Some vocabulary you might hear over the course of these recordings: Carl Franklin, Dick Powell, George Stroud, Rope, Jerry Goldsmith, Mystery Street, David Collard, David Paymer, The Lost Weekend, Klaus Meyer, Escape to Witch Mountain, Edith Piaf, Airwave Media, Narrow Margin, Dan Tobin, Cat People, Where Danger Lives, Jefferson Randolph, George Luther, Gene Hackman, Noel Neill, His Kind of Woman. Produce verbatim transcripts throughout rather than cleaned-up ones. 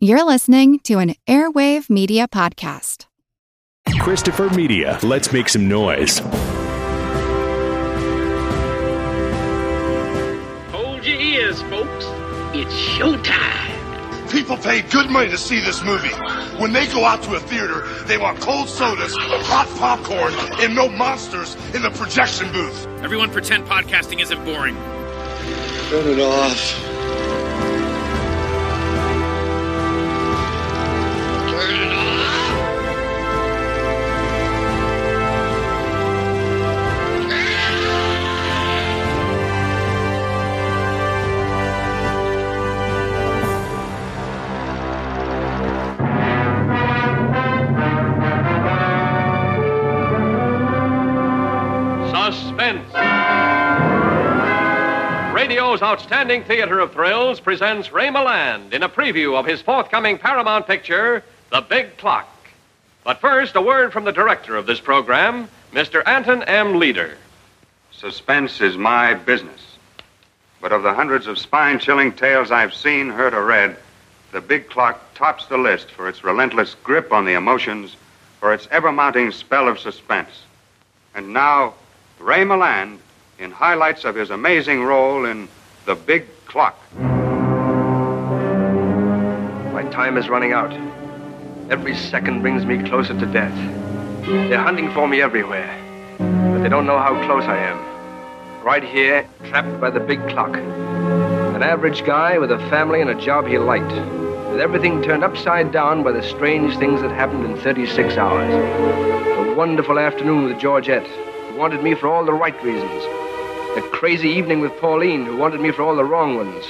You're listening to an Airwave Media podcast. Christopher Media, let's make some noise. Hold your ears, folks. It's showtime. People pay good money to see this movie. When they go out to a theater, they want cold sodas, hot popcorn, and no monsters in the projection booth. Everyone pretend podcasting isn't boring. Turn it off. Outstanding theater of thrills presents Ray Milland in a preview of his forthcoming Paramount picture, The Big Clock. But first, a word from the director of this program, Mister Anton M. Leader. Suspense is my business. But of the hundreds of spine-chilling tales I've seen, heard, or read, The Big Clock tops the list for its relentless grip on the emotions, for its ever-mounting spell of suspense. And now, Ray Milland in highlights of his amazing role in The Big Clock. My time is running out. Every second brings me closer to death. They're hunting for me everywhere, but they don't know how close I am. Right here, trapped by the big clock. An average guy with a family and a job he liked, with everything turned upside down by the strange things that happened in thirty-six hours. A wonderful afternoon with Georgette, who wanted me for all the right reasons. A crazy evening with Pauline, who wanted me for all the wrong ones.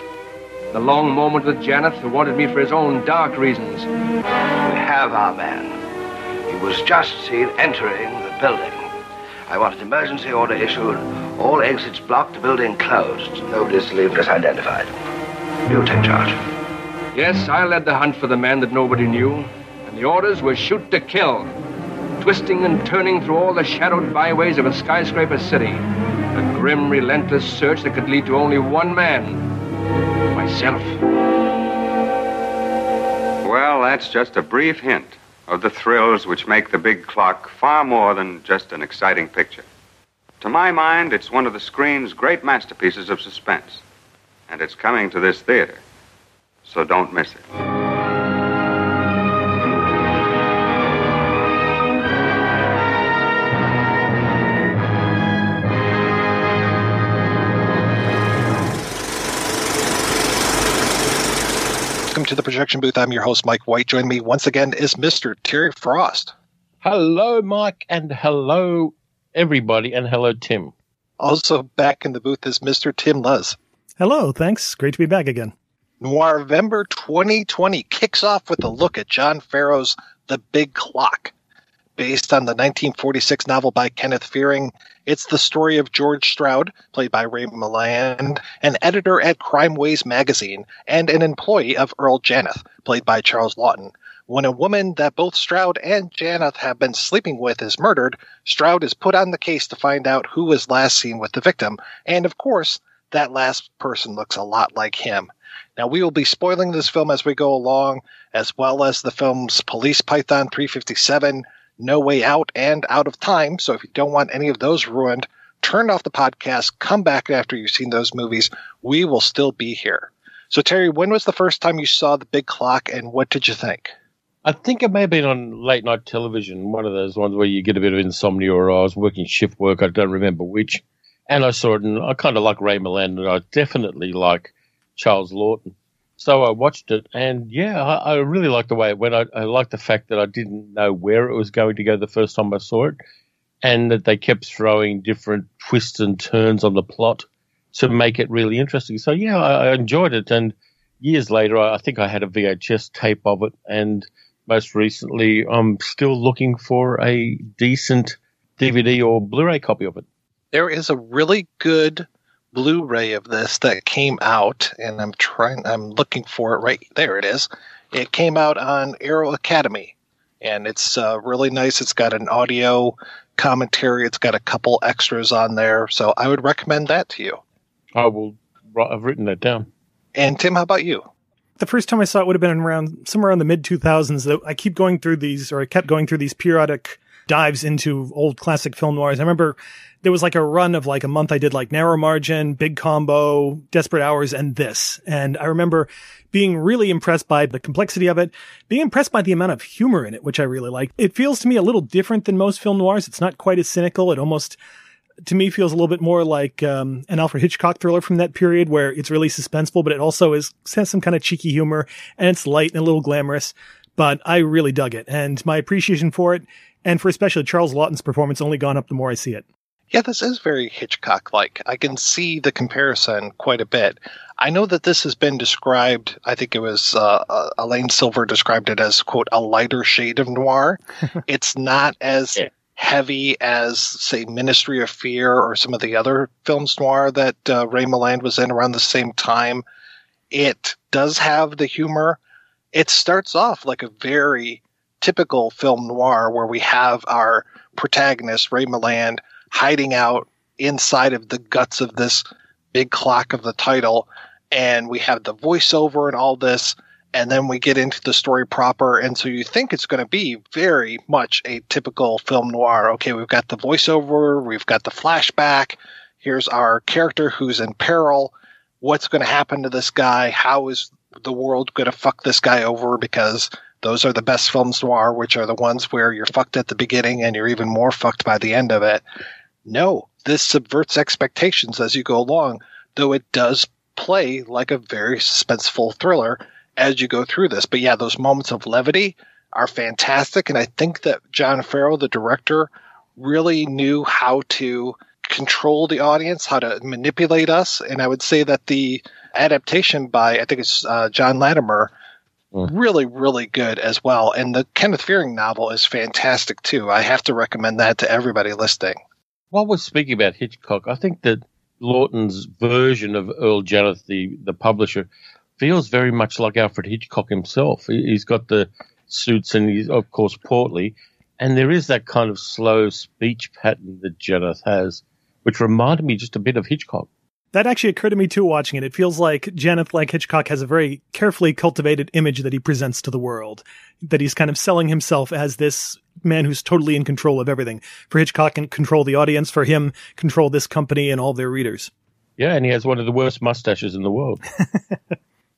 The long moment with Janeth, who wanted me for his own dark reasons. We have our man. He was just seen entering the building. I wanted emergency order issued, all exits blocked, building closed. No disleaved identified. You take charge. Yes, I led the hunt for the man that nobody knew, and the orders were shoot to kill. Twisting and turning through all the shadowed byways of a skyscraper city. A grim, relentless search that could lead to only one man. Myself. Well, that's just a brief hint of the thrills which make The Big Clock far more than just an exciting picture. To my mind, it's one of the screen's great masterpieces of suspense. And it's coming to this theater. So don't miss it. Welcome to the projection booth. I'm your host, Mike White. Joining me once again is Mister Terry Frost. Hello, Mike, and hello, everybody, and hello, Tim. Also back in the booth is Mister Tim Luz. Hello, thanks. Great to be back again. Noirvember twenty twenty kicks off with a look at John Farrow's The Big Clock. Based on the nineteen forty-six novel by Kenneth Fearing, it's the story of George Stroud, played by Ray Milland, an editor at Crimeways Magazine, and an employee of Earl Janeth, played by Charles Laughton. When a woman that both Stroud and Janeth have been sleeping with is murdered, Stroud is put on the case to find out who was last seen with the victim, and of course, that last person looks a lot like him. Now, we will be spoiling this film as we go along, as well as the films Police Python three fifty-seven, No Way Out, and Out of Time, so if you don't want any of those ruined, turn off the podcast, come back after you've seen those movies. We will still be here. So, Terry, when was the first time you saw The Big Clock, and what did you think? I think it may have been on late-night television, one of those ones where you get a bit of insomnia, or I was working shift work, I don't remember which, and I saw it, and I kind of like Ray Milland, and I definitely like Charles Laughton. So I watched it, and, yeah, I, I really liked the way it went. I, I liked the fact that I didn't know where it was going to go the first time I saw it, and that they kept throwing different twists and turns on the plot to make it really interesting. So, yeah, I, I enjoyed it, and years later I, I think I had a V H S tape of it, and most recently I'm still looking for a decent D V D or Blu-ray copy of it. There is a really good Blu-ray of this that came out, and I'm trying I'm looking for it right there. It is. It came out on Arrow Academy, and it's uh, really nice. It's got an audio commentary. It's got a couple extras on there, so I would recommend that to you. I will. I've written that down. And Tim, how about you? the first time I saw it would have been around somewhere around the mid two thousands. That I keep going through these, or I kept going through these periodic dives into old classic film noirs. I remember there was like a run of like a month I did like Narrow Margin, Big Combo, Desperate Hours, and this. And I remember being really impressed by the complexity of it, being impressed by the amount of humor in it, which I really liked. It feels to me a little different than most film noirs. It's not quite as cynical. It almost, to me, feels a little bit more like um, an Alfred Hitchcock thriller from that period, where it's really suspenseful, but it also is, has some kind of cheeky humor, and it's light and a little glamorous. But I really dug it, and my appreciation for it, and for especially Charles Laughton's performance, only gone up the more I see it. Yeah, this is very Hitchcock-like. I can see the comparison quite a bit. I know that this has been described, I think it was uh, uh, Alain Silver described it as, quote, a lighter shade of noir. It's not as yeah. heavy as, say, Ministry of Fear or some of the other films noir that uh, Ray Milland was in around the same time. It does have the humor. It starts off like a very typical film noir where we have our protagonist, Ray Milland, hiding out inside of the guts of this big clock of the title, and we have the voiceover and all this, and then we get into the story proper. And so you think it's going to be very much a typical film noir. Okay, we've got the voiceover, we've got the flashback, here's our character who's in peril, what's going to happen to this guy, how is the world going to fuck this guy over, because those are the best films noir, which are the ones where you're fucked at the beginning and you're even more fucked by the end of it. No, this subverts expectations as you go along, though it does play like a very suspenseful thriller as you go through this. But yeah, those moments of levity are fantastic, and I think that John Farrow, the director, really knew how to control the audience, how to manipulate us. And I would say that the adaptation by, I think it's uh, John Latimer, Mm. really, really good as well. And the Kenneth Fearing novel is fantastic, too. I have to recommend that to everybody listening. While we're speaking about Hitchcock, I think that Lawton's version of Earl Janneth, the, the publisher, feels very much like Alfred Hitchcock himself. He's got the suits and he's, of course, portly. And there is that kind of slow speech pattern that Janneth has, which reminded me just a bit of Hitchcock. That actually occurred to me, too, watching it. It feels like Janneth, like Hitchcock, has a very carefully cultivated image that he presents to the world, that he's kind of selling himself as this man who's totally in control of everything. For Hitchcock, and control the audience. For him, control this company and all their readers. Yeah, and he has one of the worst mustaches in the world.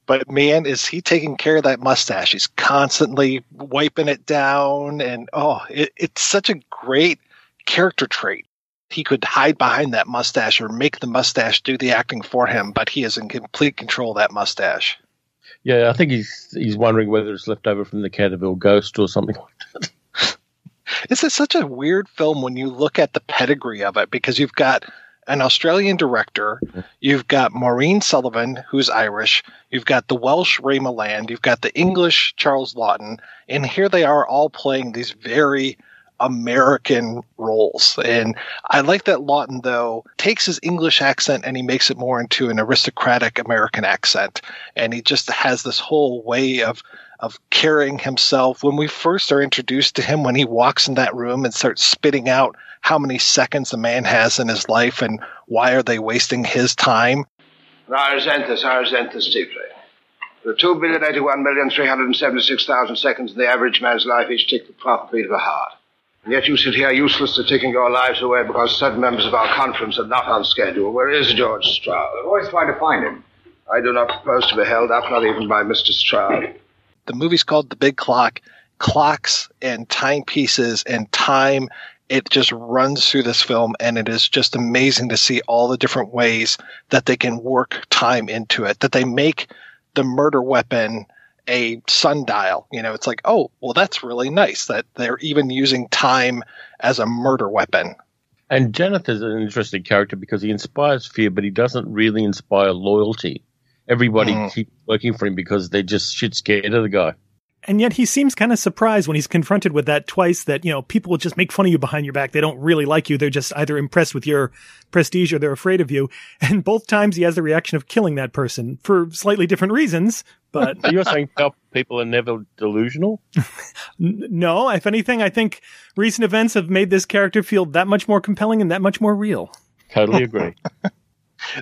But, man, is he taking care of that mustache. He's constantly wiping it down. And, oh, it, it's such a great character trait. He could hide behind that mustache or make the mustache do the acting for him, but he is in complete control of that mustache. Yeah, I think he's he's wondering whether it's left over from the Canterville Ghost or something like that. This is such a weird film when you look at the pedigree of it, because you've got an Australian director, you've got Maureen Sullivan, who's Irish, you've got the Welsh Ray Milland, you've got the English Charles Laughton, and here they are all playing these very American roles. And I like that Laughton, though, takes his English accent and he makes it more into an aristocratic American accent. And he just has this whole way of of carrying himself. When we first are introduced to him, when he walks in that room and starts spitting out how many seconds a man has in his life and why are they wasting his time. Ars entis, ars entis deeply. There are two billion eighty-one million three hundred seventy-six thousand seconds in the average man's life, each tick the proper beat of the heart. And yet you sit here useless to taking your lives away because certain members of our conference are not on schedule. Where is George Stroud? I'm always trying to find him. I do not propose to be held up, not even by Mister Stroud. The movie's called The Big Clock. Clocks and timepieces and time, it just runs through this film, and it is just amazing to see all the different ways that they can work time into it, that they make the murder weapon a sundial. You know, it's like, oh, well, that's really nice that they're even using time as a murder weapon. And Janneth is an interesting character because he inspires fear, but he doesn't really inspire loyalty. Everybody mm. keeps working for him because they just shit scared of the guy. And yet he seems kind of surprised when he's confronted with that twice, that, you know, people will just make fun of you behind your back. They don't really like you. They're just either impressed with your prestige or they're afraid of you. And both times he has the reaction of killing that person for slightly different reasons. But you're saying people are never delusional? No. If anything, I think recent events have made this character feel that much more compelling and that much more real. Totally agree.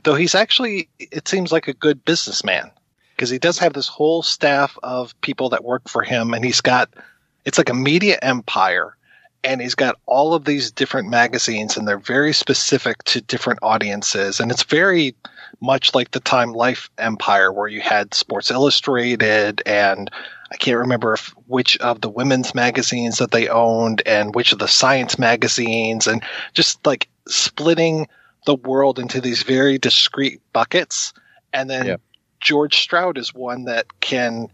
Though he's actually, it seems like a good businessman. because he does have this whole staff of people that work for him, and he's got – it's like a media empire, and he's got all of these different magazines, and they're very specific to different audiences. And it's very much like the Time Life empire where you had Sports Illustrated and – I can't remember if, which of the women's magazines that they owned and which of the science magazines, and just like splitting the world into these very discrete buckets. And then yeah. George Stroud is one that can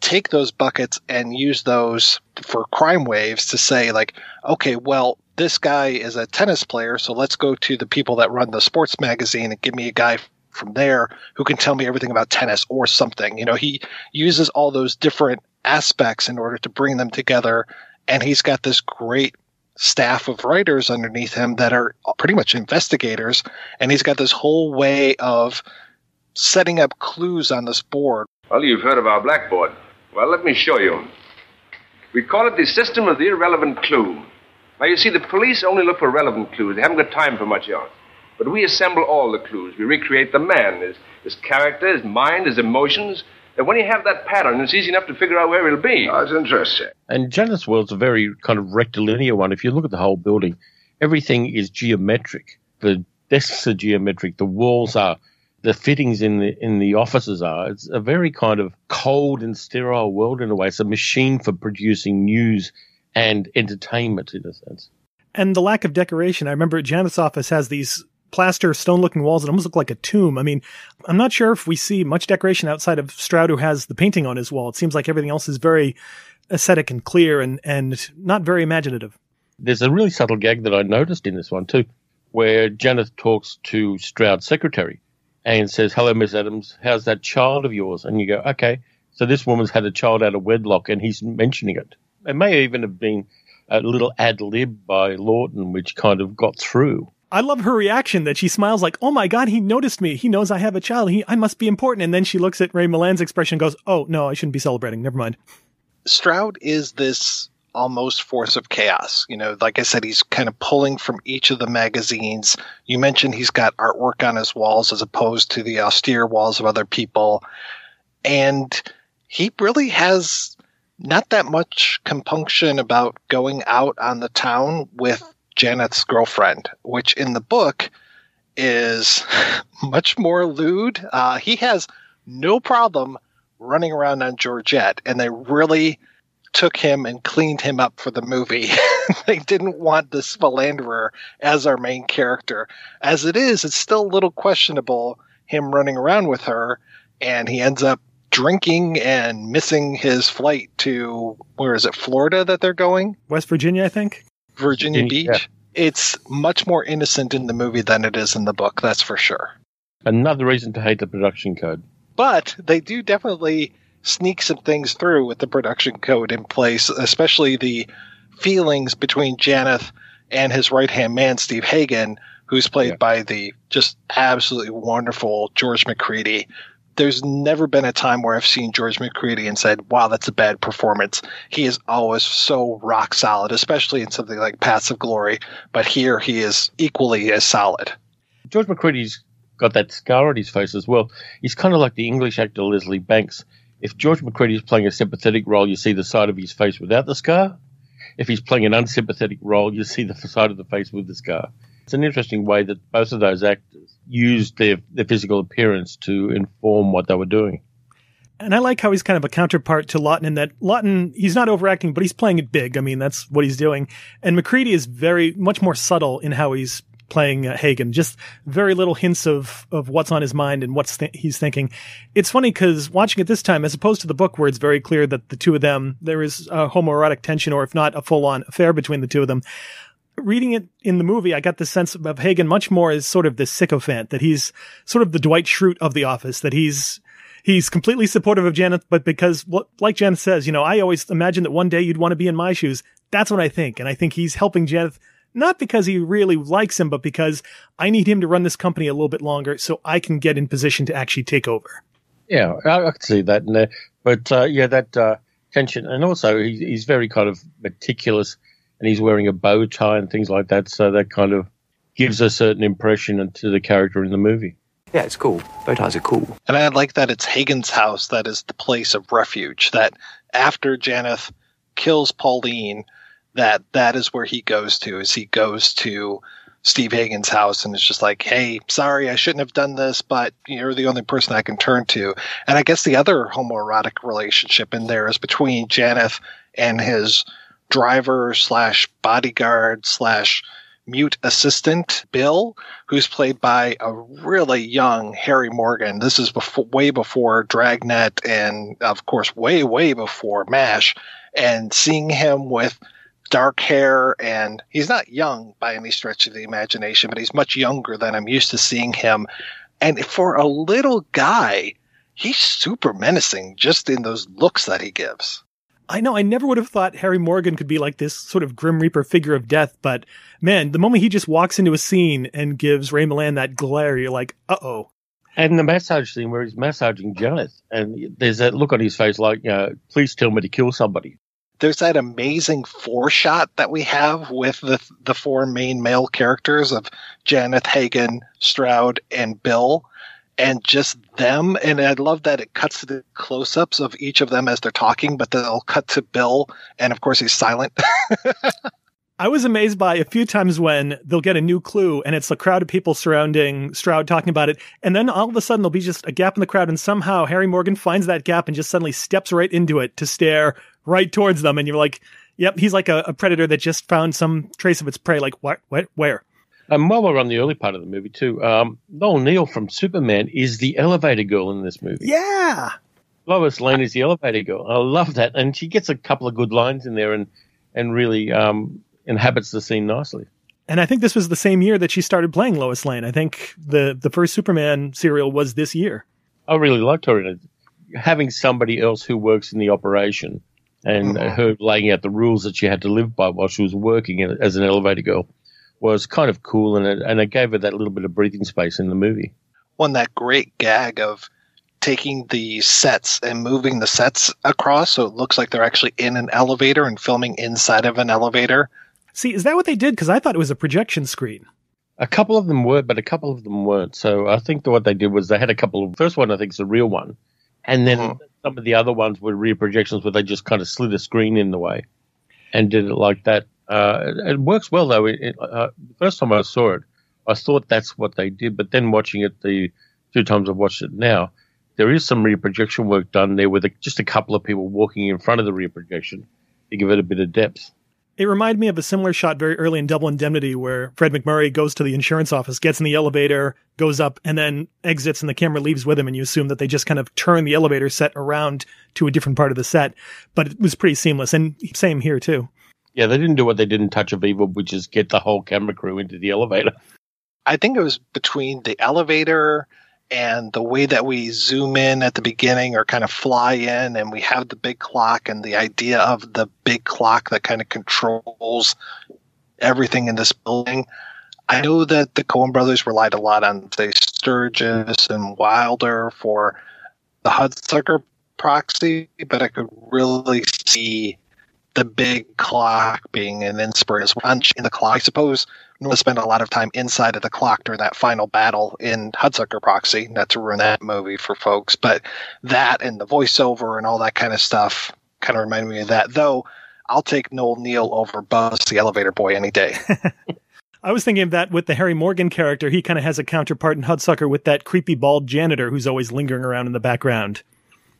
take those buckets and use those for crime waves to say like, okay, well, this guy is a tennis player, so let's go to the people that run the sports magazine and give me a guy from there who can tell me everything about tennis or something. You know, he uses all those different aspects in order to bring them together. And he's got this great staff of writers underneath him that are pretty much investigators. And he's got this whole way of setting up clues on this board. Well, you've heard of our blackboard. Well, let me show you. We call it the system of the irrelevant clue. Now, you see, the police only look for relevant clues. They haven't got time for much else. But we assemble all the clues. We recreate the man, his, his character, his mind, his emotions. And when you have that pattern, it's easy enough to figure out where he'll be. That's interesting. And Janet's world's a very kind of rectilinear one. If you look at the whole building, everything is geometric. The desks are geometric. The walls are. The fittings in the in the offices are. It's a very kind of cold and sterile world in a way. It's a machine for producing news and entertainment in a sense. And the lack of decoration. I remember Janet's office has these plaster stone-looking walls that almost look like a tomb. I mean, I'm not sure if we see much decoration outside of Stroud, who has the painting on his wall. It seems like everything else is very aesthetic and clear and, and not very imaginative. There's a really subtle gag that I noticed in this one too, where Janet talks to Stroud's secretary and says, hello, Miss Adams, how's that child of yours? And you go, okay, so this woman's had a child out of wedlock and he's mentioning it. It may even have been a little ad-lib by Laughton, which kind of got through. I love her reaction that she smiles like, oh, my God, he noticed me. He knows I have a child. He, I must be important. And then she looks at Ray Milland's expression and goes, oh, no, I shouldn't be celebrating. Never mind. Stroud is this almost force of chaos. You know, like I said, he's kind of pulling from each of the magazines. You mentioned he's got artwork on his walls as opposed to the austere walls of other people. And he really has not that much compunction about going out on the town with Janet's girlfriend, which in the book is much more lewd. Uh, he has no problem running around on Georgette, and they really took him and cleaned him up for the movie. They didn't want this philanderer as our main character. As it is, it's still a little questionable, him running around with her, and he ends up drinking and missing his flight to, where is it, Florida that they're going? West Virginia, I think. Virginia Beach. Yeah. It's much more innocent in the movie than it is in the book, that's for sure. Another reason to hate the production code. But they do definitely sneak some things through with the production code in place, especially the feelings between Janeth and his right-hand man, Steve Hagen, who's played yeah. by the just absolutely wonderful George Macready. There's never been a time where I've seen George Macready and said, wow, that's a bad performance. He is always so rock solid, especially in something like Paths of Glory. But here he is equally as solid. George Macready's got that scar on his face as well. He's kind of like the English actor Leslie Banks. If George Macready's playing a sympathetic role, you see the side of his face without the scar. If he's playing an unsympathetic role, you see the side of the face with the scar. It's an interesting way that both of those actors used their, their physical appearance to inform what they were doing. And I like how he's kind of a counterpart to Laughton in that Laughton, he's not overacting, but he's playing it big. I mean, that's what he's doing. And Macready is very much more subtle in how he's playing uh, Hagen, just very little hints of, of what's on his mind and what's th- he's thinking. It's funny because watching it this time, as opposed to the book where it's very clear that the two of them, there is a homoerotic tension or if not a full-on affair between the two of them. Reading it in the movie, I got the sense of Hagen much more as sort of this sycophant, that he's sort of the Dwight Schrute of the office, that he's he's completely supportive of Janeth, but because, like Janeth says, you know, I always imagine that one day you'd want to be in my shoes. That's what I think, and I think he's helping Janeth, not because he really likes him, but because I need him to run this company a little bit longer so I can get in position to actually take over. Yeah, I can see that. And, uh, but, uh, yeah, that uh, tension, and also he's, he's very kind of meticulous. And he's wearing a bow tie and things like that, so that kind of gives a certain impression to the character in the movie. Yeah, it's cool. Bow ties are cool. And I like that it's Hagen's house that is the place of refuge, that after Janeth kills Pauline, that that is where he goes to, is he goes to Steve Hagen's house and it's just like, hey, sorry, I shouldn't have done this, but you're the only person I can turn to. And I guess the other homoerotic relationship in there is between Janeth and his driver slash bodyguard slash mute assistant, Bill, who's played by a really young Harry Morgan. This is before, way before Dragnet and, of course, way, way before MASH. And seeing him with dark hair, and he's not young by any stretch of the imagination, but he's much younger than I'm used to seeing him. And for a little guy, he's super menacing just in those looks that he gives. I know, I never would have thought Harry Morgan could be like this sort of Grim Reaper figure of death, but man, the moment he just walks into a scene and gives Ray Milland that glare, you're like, uh-oh. And the massage scene where he's massaging Janeth, and there's that look on his face like, you know, please tell me to kill somebody. There's that amazing four shot that we have with the the four main male characters of Janeth, Hagen, Stroud, and Bill, and just them. And I love that it cuts to the close-ups of each of them as they're talking, but they'll cut to Bill, and of course he's silent. I was amazed by a few times when they'll get a new clue and it's a crowd of people surrounding Stroud talking about it. And then all of a sudden there'll be just a gap in the crowd and somehow Harry Morgan finds that gap and just suddenly steps right into it to stare right towards them. And you're like, yep, he's like a, a predator that just found some trace of its prey. Like, what, what, where? And while we're on the early part of the movie too, um, Noel Neill from Superman is the elevator girl in this movie. Yeah. Lois Lane is the elevator girl. I love that. And she gets a couple of good lines in there and, and really, um, inhabits the scene nicely. And I think this was the same year that she started playing Lois Lane. I think the, the first Superman serial was this year. I really liked her in it. Having somebody else who works in the operation and mm-hmm. her laying out the rules that she had to live by while she was working as an elevator girl was kind of cool, and it, and it gave her that little bit of breathing space in the movie. Well, that great gag of taking the sets and moving the sets across so it looks like they're actually in an elevator and filming inside of an elevator. See, is that what they did? Because I thought it was a projection screen. A couple of them were, but a couple of them weren't. So I think that what they did was they had a couple of... First one, I think, is a real one. And then mm-hmm. some of the other ones were rear projections where they just kind of slid a screen in the way and did it like that. Uh, it, it works well, though. It, it, uh, the first time I saw it, I thought that's what they did. But then watching it the two times I've watched it now, there is some rear projection work done there with a, just a couple of people walking in front of the rear projection to give it a bit of depth. It reminded me of a similar shot very early in Double Indemnity where Fred McMurray goes to the insurance office, gets in the elevator, goes up, and then exits, and the camera leaves with him, and you assume that they just kind of turn the elevator set around to a different part of the set. But it was pretty seamless, and same here, too. Yeah, they didn't do what they did in Touch of Evil, which is get the whole camera crew into the elevator. I think it was between the elevator and the way that we zoom in at the beginning or kind of fly in, and we have the big clock and the idea of the big clock that kind of controls everything in this building. I know that the Coen brothers relied a lot on, say, Sturgis and Wilder for the Hudsucker Proxy, but I could really see the big clock being an inspiration in the clock. I suppose Noel spent a lot of time inside of the clock during that final battle in Hudsucker Proxy, not to ruin that movie for folks, but that and the voiceover and all that kind of stuff kind of reminded me of that. Though I'll take Noel Neill over Buzz the Elevator Boy any day. I was thinking of that with the Harry Morgan character. He kind of has a counterpart in Hudsucker with that creepy bald janitor who's always lingering around in the background.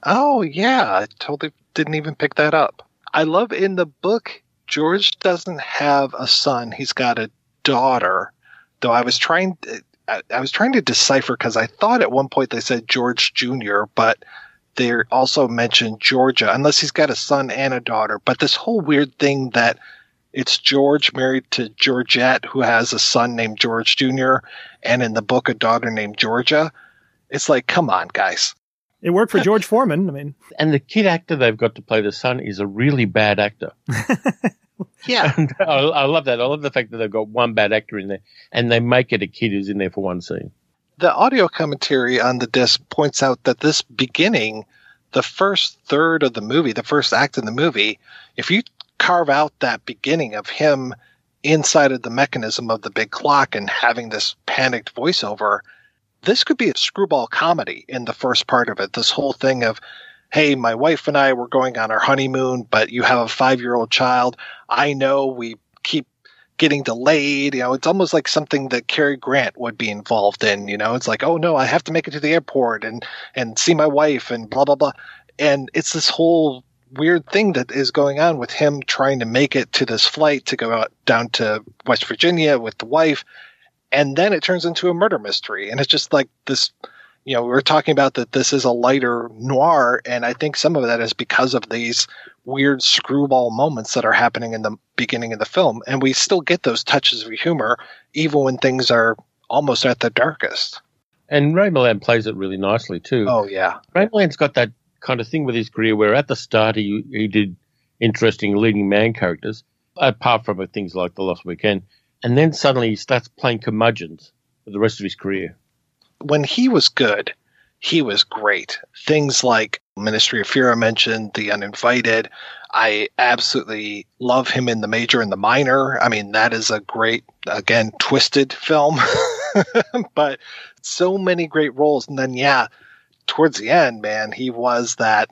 Oh, yeah. I totally didn't even pick that up. I love in the book, George doesn't have a son. He's got a daughter, though I was trying to, I, I was trying to decipher because I thought at one point they said George Junior, but they also mentioned Georgia, unless he's got a son and a daughter. But this whole weird thing that it's George married to Georgette, who has a son named George Junior, and in the book, a daughter named Georgia. It's like, come on, guys. It worked for George Foreman. I mean, and the kid actor they've got to play the son is a really bad actor. Yeah, and I, I love that. I love the fact that they've got one bad actor in there, and they make it a kid who's in there for one scene. The audio commentary on the disc points out that this beginning, the first third of the movie, the first act in the movie, if you carve out that beginning of him inside of the mechanism of the big clock and having this panicked voiceover, this could be a screwball comedy in the first part of it. This whole thing of, hey, my wife and I were going on our honeymoon, but you have a five-year-old child. I know we keep getting delayed. You know, it's almost like something that Cary Grant would be involved in. You know, it's like, oh, no, I have to make it to the airport and, and see my wife and blah, blah, blah. And it's this whole weird thing that is going on with him trying to make it to this flight to go out down to West Virginia with the wife. And then it turns into a murder mystery. And it's just like this, you know, we were talking about that this is a lighter noir. And I think some of that is because of these weird screwball moments that are happening in the beginning of the film. And we still get those touches of humor, even when things are almost at their darkest. And Ray Milland plays it really nicely, too. Oh, yeah. Ray Milland's got that kind of thing with his career where at the start he, he did interesting leading man characters, apart from things like The Lost Weekend. And then suddenly he starts playing curmudgeons for the rest of his career. When he was good, he was great. Things like Ministry of Fear I mentioned, The Uninvited. I absolutely love him in The Major and The Minor. I mean, that is a great, again, twisted film. But so many great roles. And then, yeah, towards the end, man, he was that,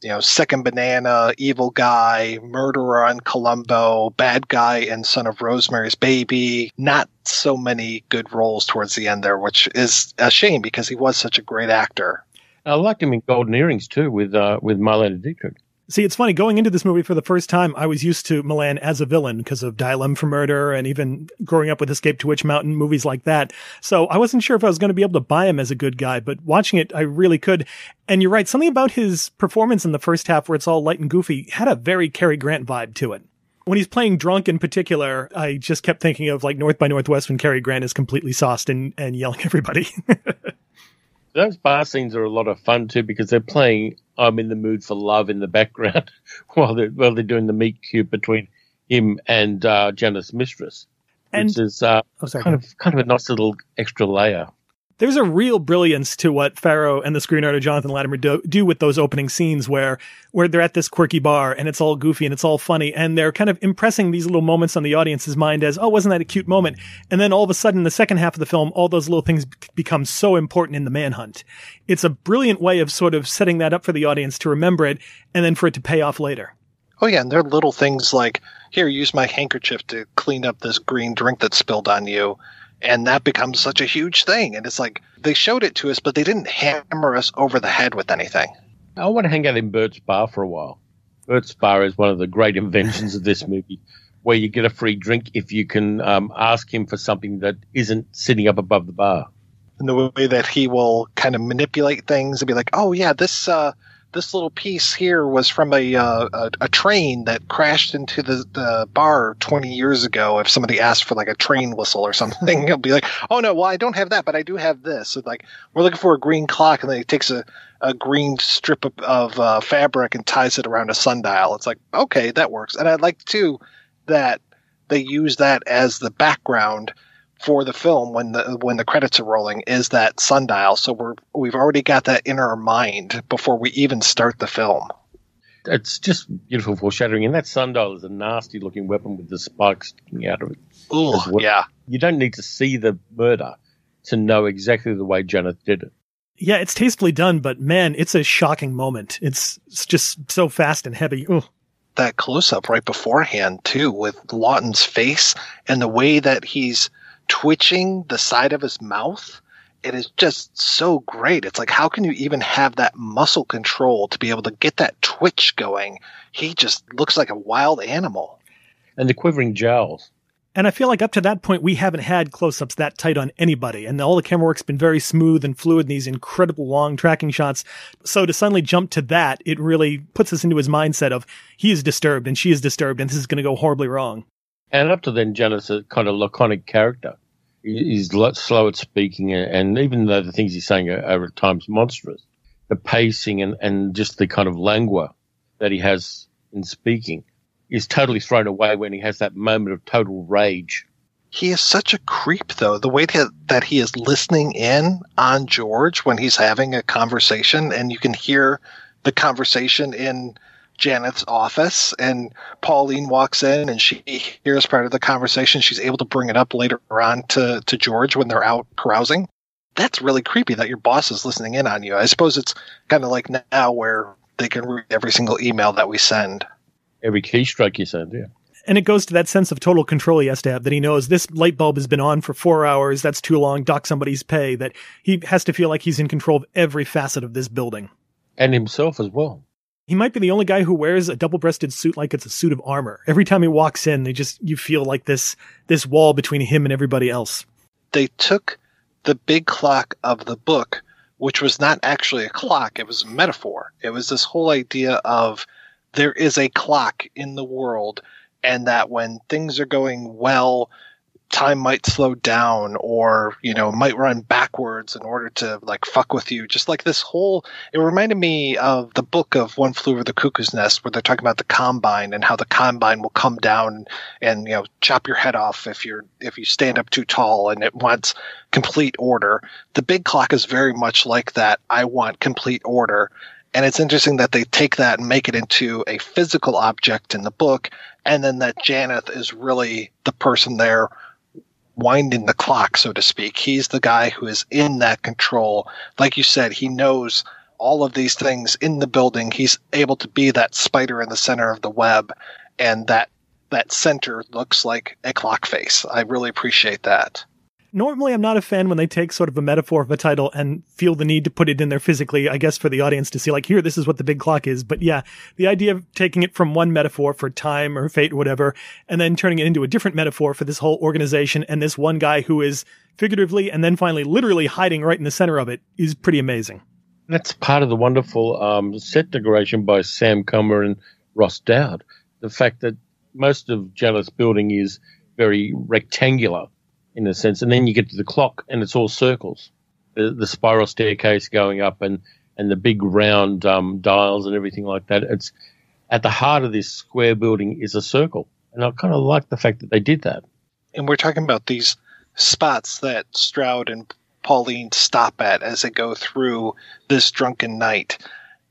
you know, second banana, evil guy, murderer on Columbo, bad guy and Son of Rosemary's Baby. Not so many good roles towards the end there, which is a shame because he was such a great actor. I liked him in Golden Earrings, too, with uh, with Marlena Dietrich. See, it's funny. Going into this movie for the first time, I was used to Milland as a villain because of Dial M for Murder and even growing up with Escape to Witch Mountain, movies like that. So I wasn't sure if I was going to be able to buy him as a good guy, but watching it, I really could. And you're right. Something about his performance in the first half where it's all light and goofy had a very Cary Grant vibe to it. When he's playing drunk in particular, I just kept thinking of like North by Northwest when Cary Grant is completely sauced and, and yelling at everybody. Those bar scenes are a lot of fun, too, because they're playing I'm in the Mood for Love in the background while they're, while they're doing the meet cute between him and uh, Janice Mistress, and, which is uh, oh, sorry, kind of kind of a nice little extra layer. There's a real brilliance to what Farrow and the screenwriter Jonathan Latimer do, do with those opening scenes where where they're at this quirky bar and it's all goofy and it's all funny and they're kind of impressing these little moments on the audience's mind as, oh, wasn't that a cute moment? And then all of a sudden, the second half of the film, all those little things become so important in the manhunt. It's a brilliant way of sort of setting that up for the audience to remember it and then for it to pay off later. Oh, yeah, and there are little things like, here, use my handkerchief to clean up this green drink that spilled on you. And that becomes such a huge thing. And it's like they showed it to us, but they didn't hammer us over the head with anything. I want to hang out in Burt's Bar for a while. Burt's Bar is one of the great inventions of this movie, where you get a free drink if you can um, ask him for something that isn't sitting up above the bar. And the way that he will kind of manipulate things and be like, oh, yeah, this uh, this little piece here was from a, uh, a, a train that crashed into the, the bar twenty years ago. If somebody asked for like a train whistle or something, he'll be like, oh, no, well, I don't have that, but I do have this. So like, we're looking for a green clock. And then he takes a, a green strip of, of uh, fabric and ties it around a sundial. It's like, okay, that works. And I like too that they use that as the background for the film when the when the credits are rolling is that sundial. So we're we've already got that in our mind before we even start the film. It's just beautiful foreshadowing, and that sundial is a nasty looking weapon with the spikes sticking out of it. Oh well. Yeah, you don't need to see the murder to know exactly the way Janet did it. Yeah, it's tastefully done, but man, it's a shocking moment. It's, it's just so fast and heavy. Ooh. That close up right beforehand too with Lawton's face and the way that he's twitching the side of his mouth, it is just so great. It's like, how can you even have that muscle control to be able to get that twitch going? He just looks like a wild animal. And the quivering jowls. And I feel like up to that point, we haven't had close-ups that tight on anybody. And all the camera work's been very smooth and fluid in these incredible long tracking shots. So to suddenly jump to that, it really puts us into his mindset of he is disturbed and she is disturbed and this is going to go horribly wrong. And up to then, Janet's a kind of laconic character. He's slow at speaking, and even though the things he's saying are, are at times monstrous, the pacing and, and just the kind of languor that he has in speaking is totally thrown away when he has that moment of total rage. He is such a creep, though. The way that he is listening in on George when he's having a conversation, and you can hear the conversation in Janet's office, and Pauline walks in and she hears part of the conversation. She's able to bring it up later on to, to George when they're out carousing. that's really creepy that your boss is listening in on you. I suppose it's kind of like now where they can read every single email that we send. Every keystroke you send, yeah. And it goes to that sense of total control he has to have, that he knows this light bulb has been on for four hours, that's too long, dock somebody's pay, that he has to feel like he's in control of every facet of this building. And himself as well. He might be the only guy who wears a double-breasted suit like it's a suit of armor. Every time he walks in, they just you feel like this this wall between him and everybody else. They took the big clock of the book, which was not actually a clock, it was a metaphor. It was this whole idea of there is a clock in the world, and that when things are going well, time might slow down or, you know, might run backwards in order to, like, fuck with you. Just like this whole – it reminded me of the book of One Flew Over the Cuckoo's Nest, where they're talking about the Combine and how the Combine will come down and, you know, chop your head off if you're if you stand up too tall, and it wants complete order. The big clock is very much like that. I want complete order. And it's interesting that they take that and make it into a physical object in the book, and then that Janeth is really the person there winding the clock, so to speak. He's the guy who is in that control. Like you said, he knows all of these things in the building. He's able to be that spider in the center of the web, and that that center looks like a clock face. I really appreciate that. Normally, I'm not a fan when they take sort of a metaphor of a title and feel the need to put it in there physically, I guess, for the audience to see, like, here, this is what the big clock is. But yeah, the idea of taking it from one metaphor for time or fate or whatever, and then turning it into a different metaphor for this whole organization and this one guy who is figuratively and then finally literally hiding right in the center of it is pretty amazing. That's part of the wonderful um, set decoration by Sam Comer and Ross Dowd. The fact that most of Janeth's building is very rectangular, in a sense, and then you get to the clock and it's all circles, the, the spiral staircase going up and, and the big round um, dials and everything like that. It's at the heart of this square building is a circle, and I kind of like the fact that they did that. And we're talking about these spots that Stroud and Pauline stop at as they go through this drunken night,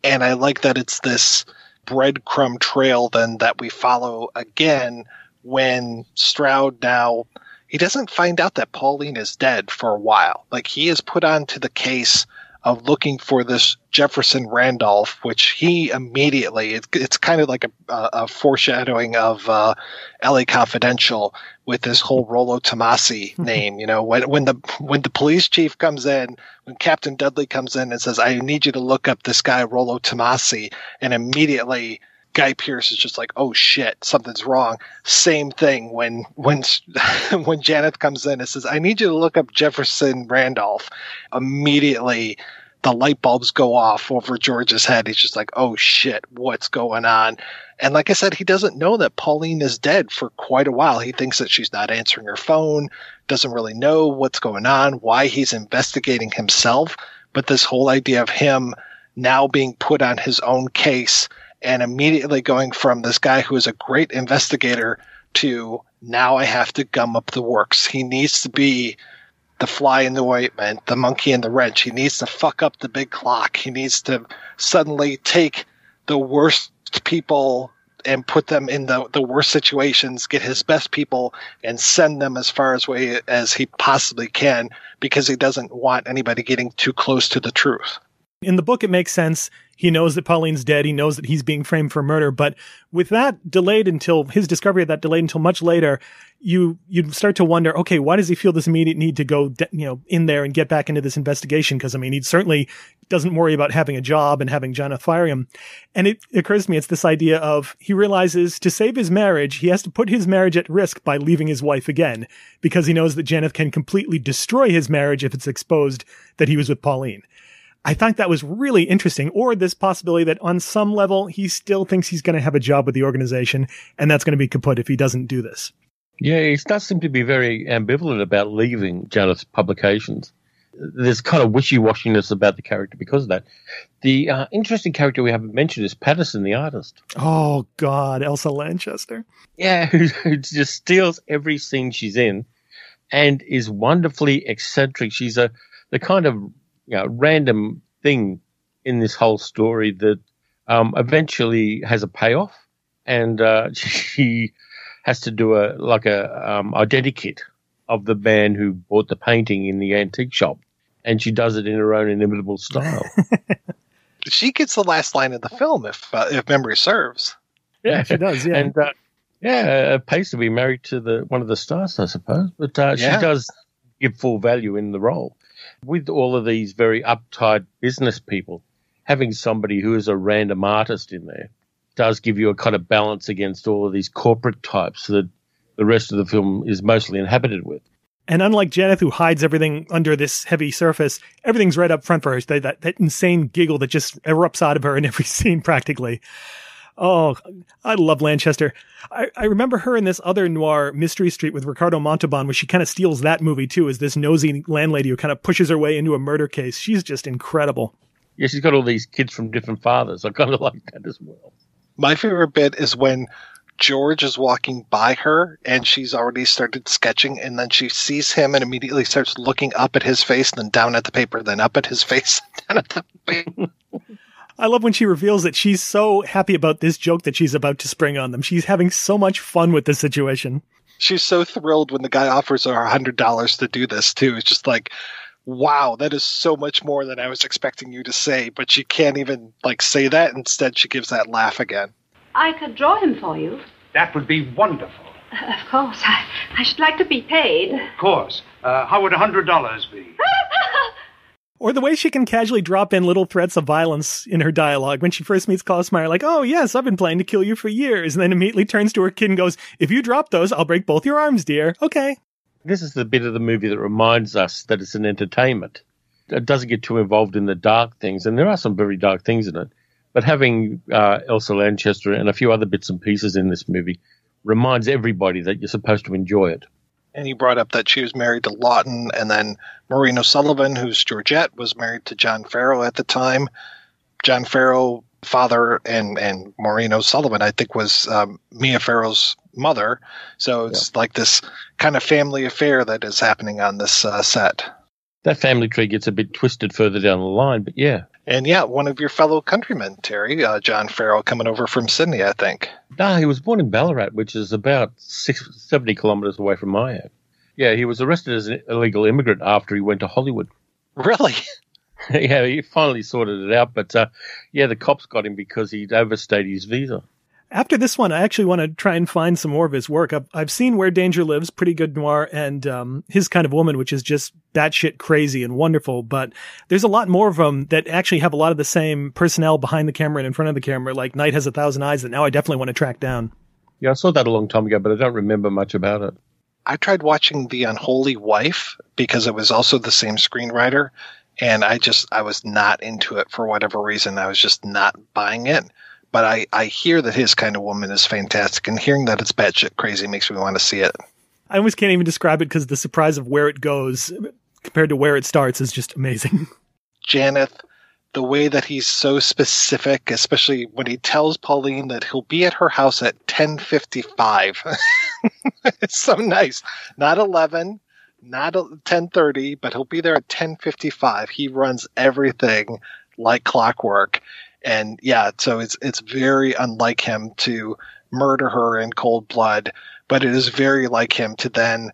and I like that it's this breadcrumb trail then that we follow again when Stroud now... He doesn't find out that Pauline is dead for a while. Like, he is put onto the case of looking for this Jefferson Randolph, which he immediately, it, it's kind of like a, a foreshadowing of uh, L A Confidential with this whole Rollo Tomasi name. You know, when, when the when the police chief comes in, when Captain Dudley comes in and says, I need you to look up this guy, Rollo Tomasi, and immediately Guy Pearce is just like, oh shit, something's wrong. Same thing when when when Janeth comes in and says, I need you to look up Jefferson Randolph. Immediately the light bulbs go off over George's head. He's just like, oh shit, what's going on? And like I said, he doesn't know that Pauline is dead for quite a while. He thinks that she's not answering her phone, doesn't really know what's going on, why he's investigating himself. But this whole idea of him now being put on his own case and immediately going from this guy who is a great investigator to now I have to gum up the works. He needs to be the fly in the ointment, the monkey in the wrench. He needs to fuck up the big clock. He needs to suddenly take the worst people and put them in the, the worst situations, get his best people and send them as far as way as he possibly can, because he doesn't want anybody getting too close to the truth. In the book, it makes sense. He knows that Pauline's dead. He knows that he's being framed for murder. But with that delayed until his discovery of that delayed until much later, you you start to wonder, okay, why does he feel this immediate need to go, de- you know, in there and get back into this investigation? Because I mean, he certainly doesn't worry about having a job and having Janeth fire him. And it occurs to me, it's this idea of he realizes to save his marriage, he has to put his marriage at risk by leaving his wife again, because he knows that Janeth can completely destroy his marriage if it's exposed that he was with Pauline. I thought that was really interesting, or this possibility that on some level, he still thinks he's going to have a job with the organization, and that's going to be kaput if he doesn't do this. Yeah, he does seem to be very ambivalent about leaving Janeth's publications. There's kind of wishy-washiness about the character because of that. The uh, interesting character we haven't mentioned is Patterson, the artist. Oh, God, Elsa Lanchester. Yeah, who, who just steals every scene she's in and is wonderfully eccentric. She's a the kind of... you know, random thing in this whole story that um, eventually has a payoff, and uh, she has to do a like a um, identikit of the man who bought the painting in the antique shop, and she does it in her own inimitable style. She gets the last line of the film, if uh, if memory serves. Yeah, yeah, she does. Yeah, and uh, yeah, it pays to be married to the one of the stars, I suppose. But uh, yeah. she does give full value in the role. With all of these very uptight business people, having somebody who is a random artist in there does give you a kind of balance against all of these corporate types that the rest of the film is mostly inhabited with. And unlike Janet, who hides everything under this heavy surface, everything's right up front for her. That, that, that insane giggle that just erupts out of her in every scene practically. Oh, I love Lanchester. I, I remember her in this other noir, Mystery Street, with Ricardo Montalban, where she kind of steals that movie too, as this nosy landlady who kind of pushes her way into a murder case. She's just incredible. Yeah, she's got all these kids from different fathers. I kind of like that as well. My favorite bit is when George is walking by her and she's already started sketching, and then she sees him and immediately starts looking up at his face, then down at the paper, then up at his face, down at the paper. I love when she reveals that she's so happy about this joke that she's about to spring on them. She's having so much fun with this situation. She's so thrilled when the guy offers her one hundred dollars to do this, too. It's just like, wow, that is so much more than I was expecting you to say. But she can't even, like, say that. Instead, she gives that laugh again. I could draw him for you. That would be wonderful. Uh, of course. I, I should like to be paid. Of course. Uh, how would one hundred dollars be? Or the way she can casually drop in little threats of violence in her dialogue when she first meets Klaus Meyer, like, oh, yes, I've been planning to kill you for years, and then immediately turns to her kid and goes, if you drop those, I'll break both your arms, dear. Okay. This is the bit of the movie that reminds us that it's an entertainment. It doesn't get too involved in the dark things, and there are some very dark things in it, but having uh, Elsa Lanchester and a few other bits and pieces in this movie reminds everybody that you're supposed to enjoy it. And you brought up that she was married to Laughton, and then Maureen O'Sullivan, who's Georgette, was married to John Farrow at the time. John Farrow, father, and, and Maureen O'Sullivan, I think, was um, Mia Farrow's mother. So it's yeah. like this kind of family affair that is happening on this uh, set. That family tree gets a bit twisted further down the line, but yeah. And yeah, one of your fellow countrymen, Terry, uh, John Farrow, coming over from Sydney, I think. No, he was born in Ballarat, which is about six, seventy kilometres away from my house. Yeah, he was arrested as an illegal immigrant after he went to Hollywood. Really? Yeah, he finally sorted it out, but uh, yeah, the cops got him because he'd overstayed his visa. After this one, I actually want to try and find some more of his work. I've, I've seen Where Danger Lives, pretty good noir, and um, His Kind of Woman, which is just batshit crazy and wonderful. But there's a lot more of them that actually have a lot of the same personnel behind the camera and in front of the camera, like Night Has a Thousand Eyes, that now I definitely want to track down. Yeah, I saw that a long time ago, but I don't remember much about it. I tried watching The Unholy Wife because it was also the same screenwriter, and I just I was not into it for whatever reason. I was just not buying it. But I, I hear that His Kind of Woman is fantastic, and hearing that it's batshit crazy makes me want to see it. I almost can't even describe it because the surprise of where it goes compared to where it starts is just amazing. Janeth, the way that he's so specific, especially when he tells Pauline that he'll be at her house at ten fifty-five. It's so nice. Not eleven, not ten thirty, but he'll be there at ten fifty-five. He runs everything like clockwork. And yeah, so it's it's very unlike him to murder her in cold blood, but it is very like him to then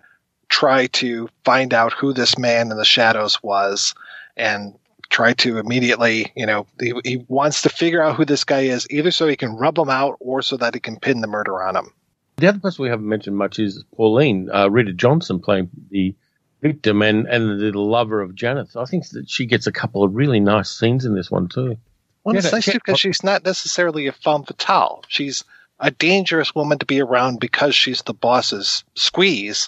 try to find out who this man in the shadows was and try to immediately, you know, he, he wants to figure out who this guy is, either so he can rub him out or so that he can pin the murder on him. The other person we haven't mentioned much is Pauline, uh, Rita Johnson, playing the victim and, and the lover of Janeth. I think that she gets a couple of really nice scenes in this one, too. Well, it's nice, too, because she's not necessarily a femme fatale. She's a dangerous woman to be around because she's the boss's squeeze,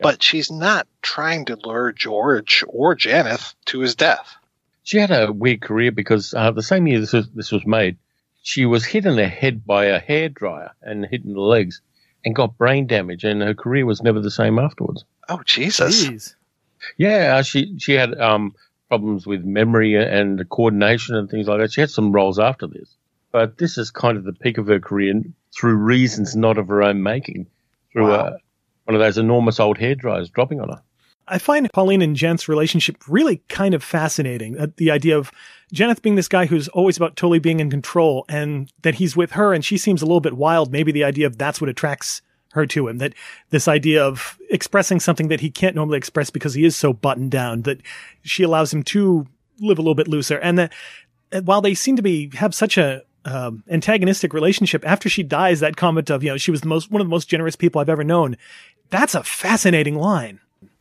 but she's not trying to lure George or Janeth to his death. She had a weird career because uh, the same year this was, this was made, she was hit in the head by a hairdryer and hit in the legs and got brain damage, and her career was never the same afterwards. Oh, Jesus. Jeez. Yeah, she, she had... Um, problems with memory and coordination and things like that. She had some roles after this, but this is kind of the peak of her career through reasons not of her own making, through wow. a, one of those enormous old hairdryers dropping on her. I find Pauline and Janeth's relationship really kind of fascinating. Uh, the idea of Janeth being this guy who's always about totally being in control, and that he's with her and she seems a little bit wild. Maybe the idea of that's what attracts her to him, that this idea of expressing something that he can't normally express because he is so buttoned down, that she allows him to live a little bit looser. And that while they seem to be have such a um, antagonistic relationship, after she dies, that comment of, you know, she was the most, one of the most generous people I've ever known. That's a fascinating line.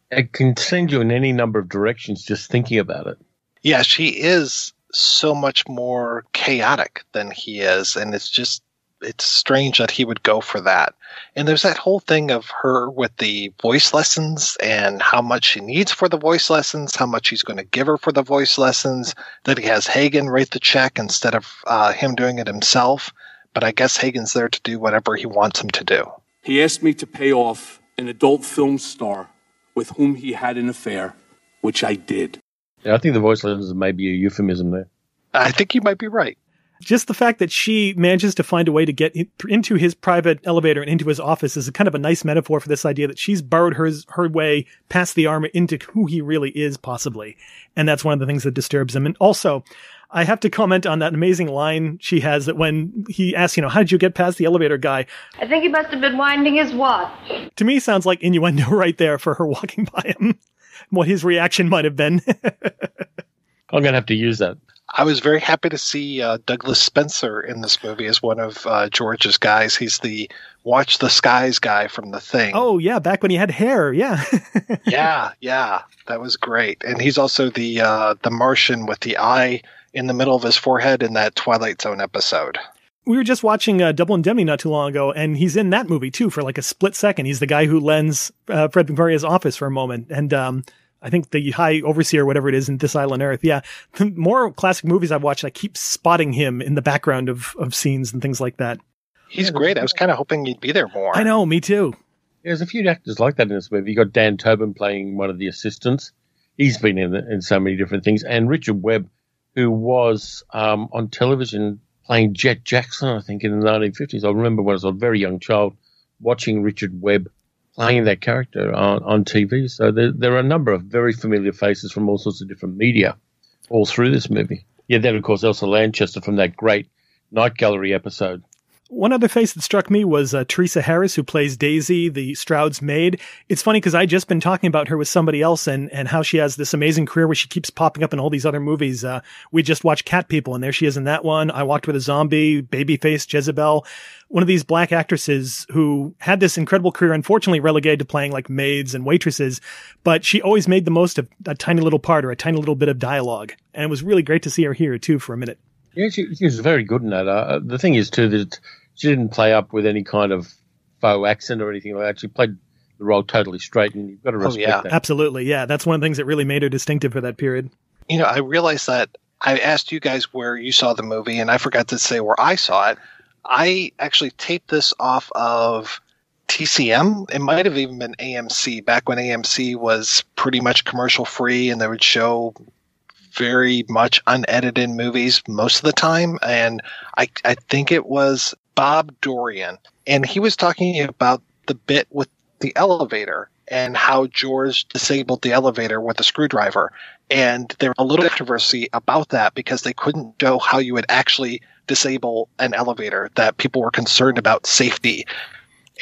It can send you in any number of directions just thinking about it. Yeah, she is so much more chaotic than he is. And it's just, it's strange that he would go for that. And there's that whole thing of her with the voice lessons and how much she needs for the voice lessons, how much he's going to give her for the voice lessons, that he has Hagen write the check instead of uh, him doing it himself. But I guess Hagen's there to do whatever he wants him to do. He asked me to pay off an adult film star with whom he had an affair, which I did. Yeah, I think the voice lessons may be a euphemism there. I think you might be right. Just the fact that she manages to find a way to get into his private elevator and into his office is a kind of a nice metaphor for this idea that she's burrowed her, her way past the armor into who he really is, possibly. And that's one of the things that disturbs him. And also, I have to comment on that amazing line she has, that when he asks, you know, how did you get past the elevator guy? I think he must have been winding his watch. To me, sounds like innuendo right there for her walking by him. What his reaction might have been. I'm going to have to use that. I was very happy to see uh, Douglas Spencer in this movie as one of uh, George's guys. He's the Watch the Skies guy from The Thing. Oh, yeah, back when he had hair, yeah. yeah, yeah, that was great. And he's also the uh, the Martian with the eye in the middle of his forehead in that Twilight Zone episode. We were just watching uh, Double Indemnity not too long ago, and he's in that movie, too, for like a split second. He's the guy who lends uh, Fred McMurray office for a moment, and um, I think the High Overseer, whatever it is, in This Island Earth. Yeah, the more classic movies I've watched, I keep spotting him in the background of, of scenes and things like that. He's great. I was kind of hoping he'd be there more. I know, me too. There's a few actors like that in this movie. You got Dan Tobin playing one of the assistants. He's been in, the, in so many different things. And Richard Webb, who was um, on television playing Jet Jackson, I think, in the nineteen fifties. I remember when I was a very young child watching Richard Webb playing that character on, on T V. So there, there are a number of very familiar faces from all sorts of different media all through this movie. Yeah, then, of course, Elsa Lanchester from that great Night Gallery episode. One other face that struck me was uh, Teresa Harris, who plays Daisy, the Stroud's maid. It's funny because I'd just been talking about her with somebody else and, and how she has this amazing career where she keeps popping up in all these other movies. Uh, we just watched Cat People, and there she is in that one. I Walked with a Zombie, Babyface, Jezebel. One of these black actresses who had this incredible career, unfortunately relegated to playing like maids and waitresses, but she always made the most of a tiny little part or a tiny little bit of dialogue. And it was really great to see her here, too, for a minute. Yeah, she, she was very good in that. Uh, the thing is, too, that she didn't play up with any kind of faux accent or anything like that. She played the role totally straight, and you've got to respect oh, yeah. that. Absolutely, yeah. That's one of the things that really made her distinctive for that period. You know, I realized that I asked you guys where you saw the movie, and I forgot to say where I saw it. I actually taped this off of T C M. It might have even been A M C, back when A M C was pretty much commercial-free, and they would show very much unedited movies most of the time. And I, I think it was Bob Dorian, and he was talking about the bit with the elevator and how George disabled the elevator with a screwdriver. And there was a little controversy about that because they couldn't show how you would actually disable an elevator, that people were concerned about safety.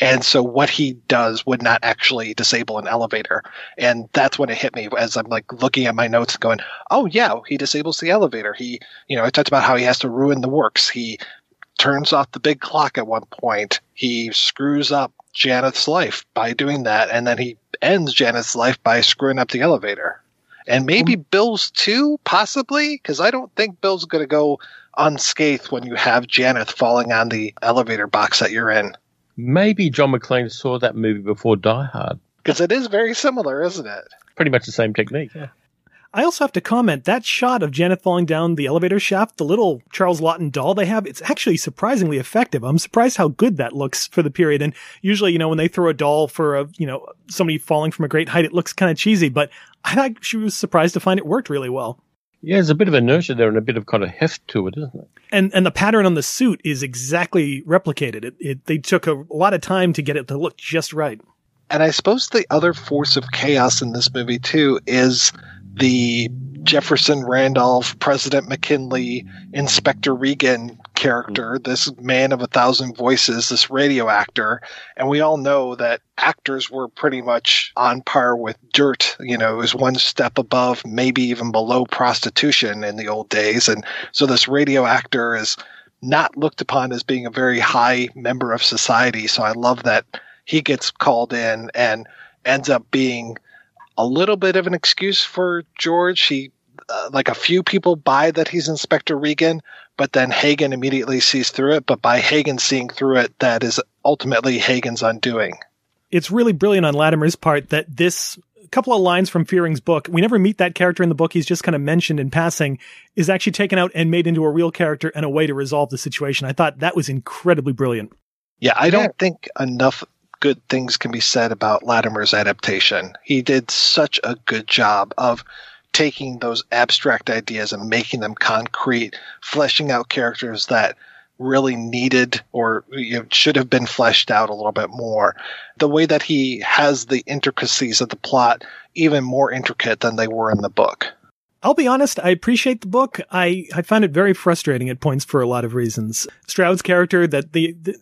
And so what he does would not actually disable an elevator. And that's when it hit me, as I'm like looking at my notes and going, oh, yeah, he disables the elevator. He, you know, I talked about how he has to ruin the works. He turns off the big clock at one point. He screws up Janeth's life by doing that. And then he ends Janeth's life by screwing up the elevator. And maybe Bill's too, possibly, because I don't think Bill's going to go unscathed when you have Janeth falling on the elevator box that you're in. Maybe John McClane saw that movie before Die Hard. Because it is very similar, isn't it? Pretty much the same technique, yeah. I also have to comment, that shot of Janeth falling down the elevator shaft, the little Charles Laughton doll they have, it's actually surprisingly effective. I'm surprised how good that looks for the period. And usually, you know, when they throw a doll for, a, you know, somebody falling from a great height, it looks kind of cheesy. But I thought she was surprised to find it worked really well. Yeah, there's a bit of inertia there and a bit of kind of heft to it, isn't it? And and the pattern on the suit is exactly replicated. It, it They took a lot of time to get it to look just right. And I suppose the other force of chaos in this movie, too, is the Jefferson Randolph, President McKinley, Inspector Regan character, this man of a thousand voices, this radio actor. And we all know that actors were pretty much on par with dirt. You know, it was one step above, maybe even below prostitution in the old days. And so this radio actor is not looked upon as being a very high member of society. So I love that he gets called in and ends up being a little bit of an excuse for George. He, uh, like a few people buy that he's Inspector Regan, but then Hagen immediately sees through it. But by Hagen seeing through it, that is ultimately Hagen's undoing. It's really brilliant on Latimer's part that this couple of lines from Fearing's book, we never meet that character in the book, he's just kind of mentioned in passing, is actually taken out and made into a real character and a way to resolve the situation. I thought that was incredibly brilliant. Yeah, I don't think enough good things can be said about Latimer's adaptation. He did such a good job of taking those abstract ideas and making them concrete, fleshing out characters that really needed or you know, should have been fleshed out a little bit more. The way that he has the intricacies of the plot even more intricate than they were in the book. I'll be honest, I appreciate the book. I, I found it very frustrating at points for a lot of reasons. Stroud's character, that the... the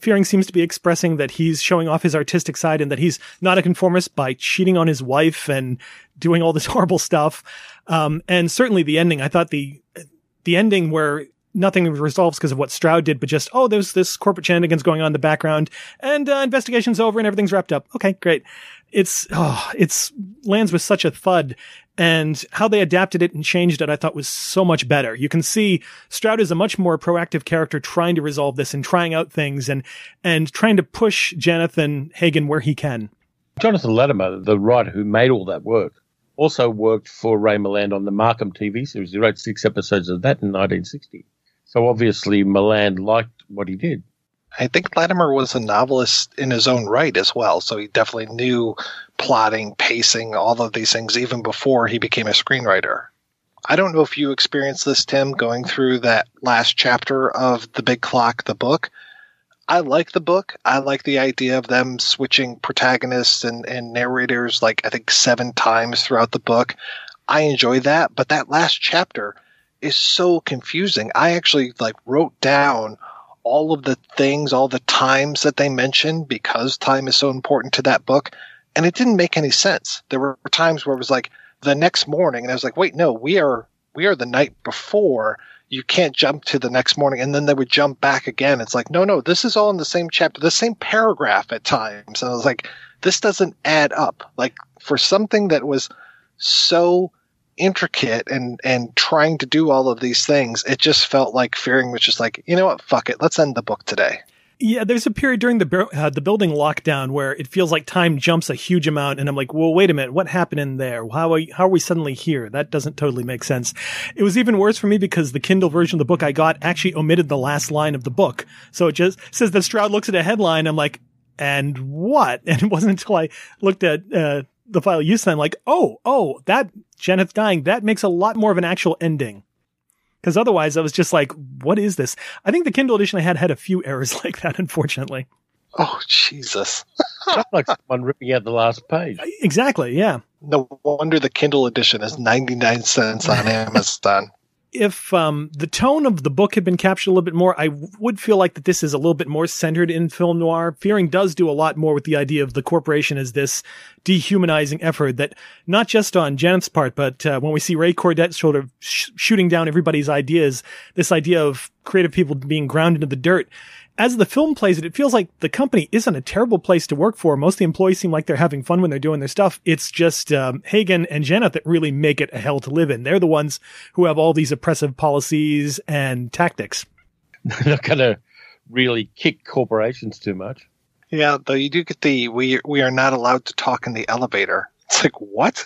Fearing seems to be expressing that he's showing off his artistic side and that he's not a conformist by cheating on his wife and doing all this horrible stuff. Um, and certainly the ending, I thought the, the ending where nothing resolves because of what Stroud did, but just, oh, there's this corporate shenanigans going on in the background and uh, investigation's over and everything's wrapped up. Okay, great. It's, oh, it's lands with such a thud. And how they adapted it and changed it, I thought was so much better. You can see Stroud is a much more proactive character trying to resolve this and trying out things and, and trying to push Jonathan Hagen where he can. Jonathan Latimer, the writer who made all that work, also worked for Ray Milland on the Markham T V series. He wrote six episodes of that in nineteen sixty. So obviously Milland liked what he did. I think Latimer was a novelist in his own right as well, so he definitely knew plotting, pacing, all of these things, even before he became a screenwriter. I don't know if you experienced this, Tim, going through that last chapter of The Big Clock, the book. I like the book. I like the idea of them switching protagonists and, and narrators, like I think seven times throughout the book. I enjoy that, but that last chapter is so confusing. I actually like wrote down all of the things, all the times that they mention, because time is so important to that book. And it didn't make any sense. There were times where it was like the next morning, and I was like, wait, no, we are we are the night before. You can't jump to the next morning. And then they would jump back again. It's like, no, no, this is all in the same chapter, the same paragraph at times. And I was like, this doesn't add up. Like for something that was so intricate and and trying to do all of these things, it just felt like Fearing was just like, you know what, fuck it, let's end the book today. Yeah, there's a period during the uh, the building lockdown where it feels like time jumps a huge amount, and I'm like, well, wait a minute, what happened in there? How are, how are we suddenly here? That doesn't totally make sense. It was even worse for me because the Kindle version of the book I got actually omitted the last line of the book, so it just says that Stroud looks at a headline. I'm like, and what? And it wasn't until I looked at uh the file use time, like, oh, oh, that Jeneth dying, that makes a lot more of an actual ending. Because otherwise I was just like, what is this? I think the Kindle edition I had had a few errors like that, unfortunately. Oh, Jesus. Sounds like someone ripping out the last page. Exactly, yeah. No wonder the Kindle edition is ninety-nine cents on Amazon. If um, the tone of the book had been captured a little bit more, I would feel like that this is a little bit more centered in film noir. Fearing does do a lot more with the idea of the corporation as this dehumanizing effort that not just on Janeth's part, but uh, when we see Ray Cordette sort of sh- shooting down everybody's ideas, this idea of creative people being ground into the dirt. As the film plays it, it feels like the company isn't a terrible place to work for. Most of the employees seem like they're having fun when they're doing their stuff. It's just um, Hagen and Jeneth that really make it a hell to live in. They're the ones who have all these oppressive policies and tactics. They're not going to really kick corporations too much. Yeah, though you do get the, we we are not allowed to talk in the elevator. It's like, what?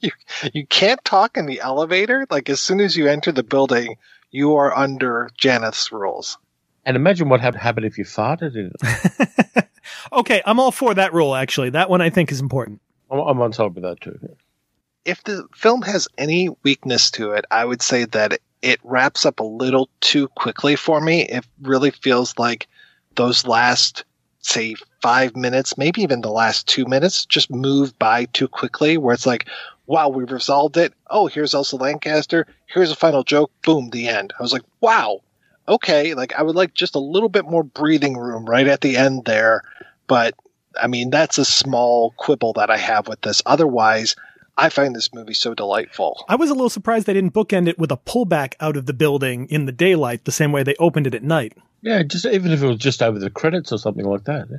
you, you can't talk in the elevator? Like, as soon as you enter the building, you are under Janeth's rules. And imagine what would happen if you farted in it. Okay, I'm all for that rule, actually. That one I think is important. I'm, I'm on top of that, too. If the film has any weakness to it, I would say that it wraps up a little too quickly for me. It really feels like those last, say, five minutes, maybe even the last two minutes, just move by too quickly, where it's like, wow, we resolved it. Oh, here's Elsa Lanchester. Here's a final joke. Boom, the end. I was like, wow, okay. Like, I would like just a little bit more breathing room right at the end there. But, I mean, that's a small quibble that I have with this. Otherwise, I find this movie so delightful. I was a little surprised they didn't bookend it with a pullback out of the building in the daylight the same way they opened it at night. Yeah, just even if it was just over the credits or something like that. Yeah,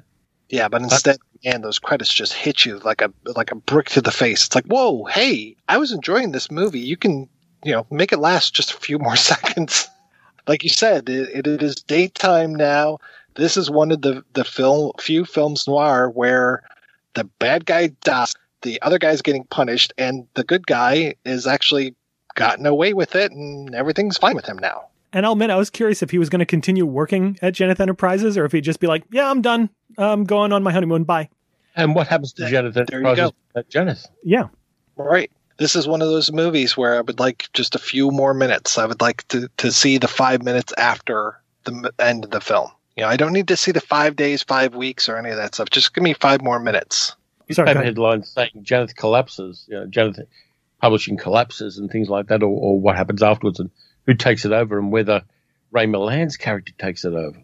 yeah but instead, man, those credits just hit you like a like a brick to the face. It's like, whoa, hey, I was enjoying this movie. You can, you know, make it last just a few more seconds. Like you said, it, it is daytime now. This is one of the, the film, few films noir where the bad guy dies. The other guy's getting punished, and the good guy is actually gotten away with it, and everything's fine with him now. And I'll admit, I was curious if he was going to continue working at Janeth Enterprises, or if he'd just be like, yeah, I'm done. I'm going on my honeymoon. Bye. And what happens to Janeth Enterprises at Janeth? Yeah. Right. This is one of those movies where I would like just a few more minutes. I would like to, to see the five minutes after the end of the film. You know, I don't need to see the five days, five weeks, or any of that stuff. Just give me five more minutes. Sorry, paper headlines saying Janeth collapses, you know, Janeth Publishing collapses and things like that, or, or what happens afterwards and who takes it over and whether Ray Milland's character takes it over.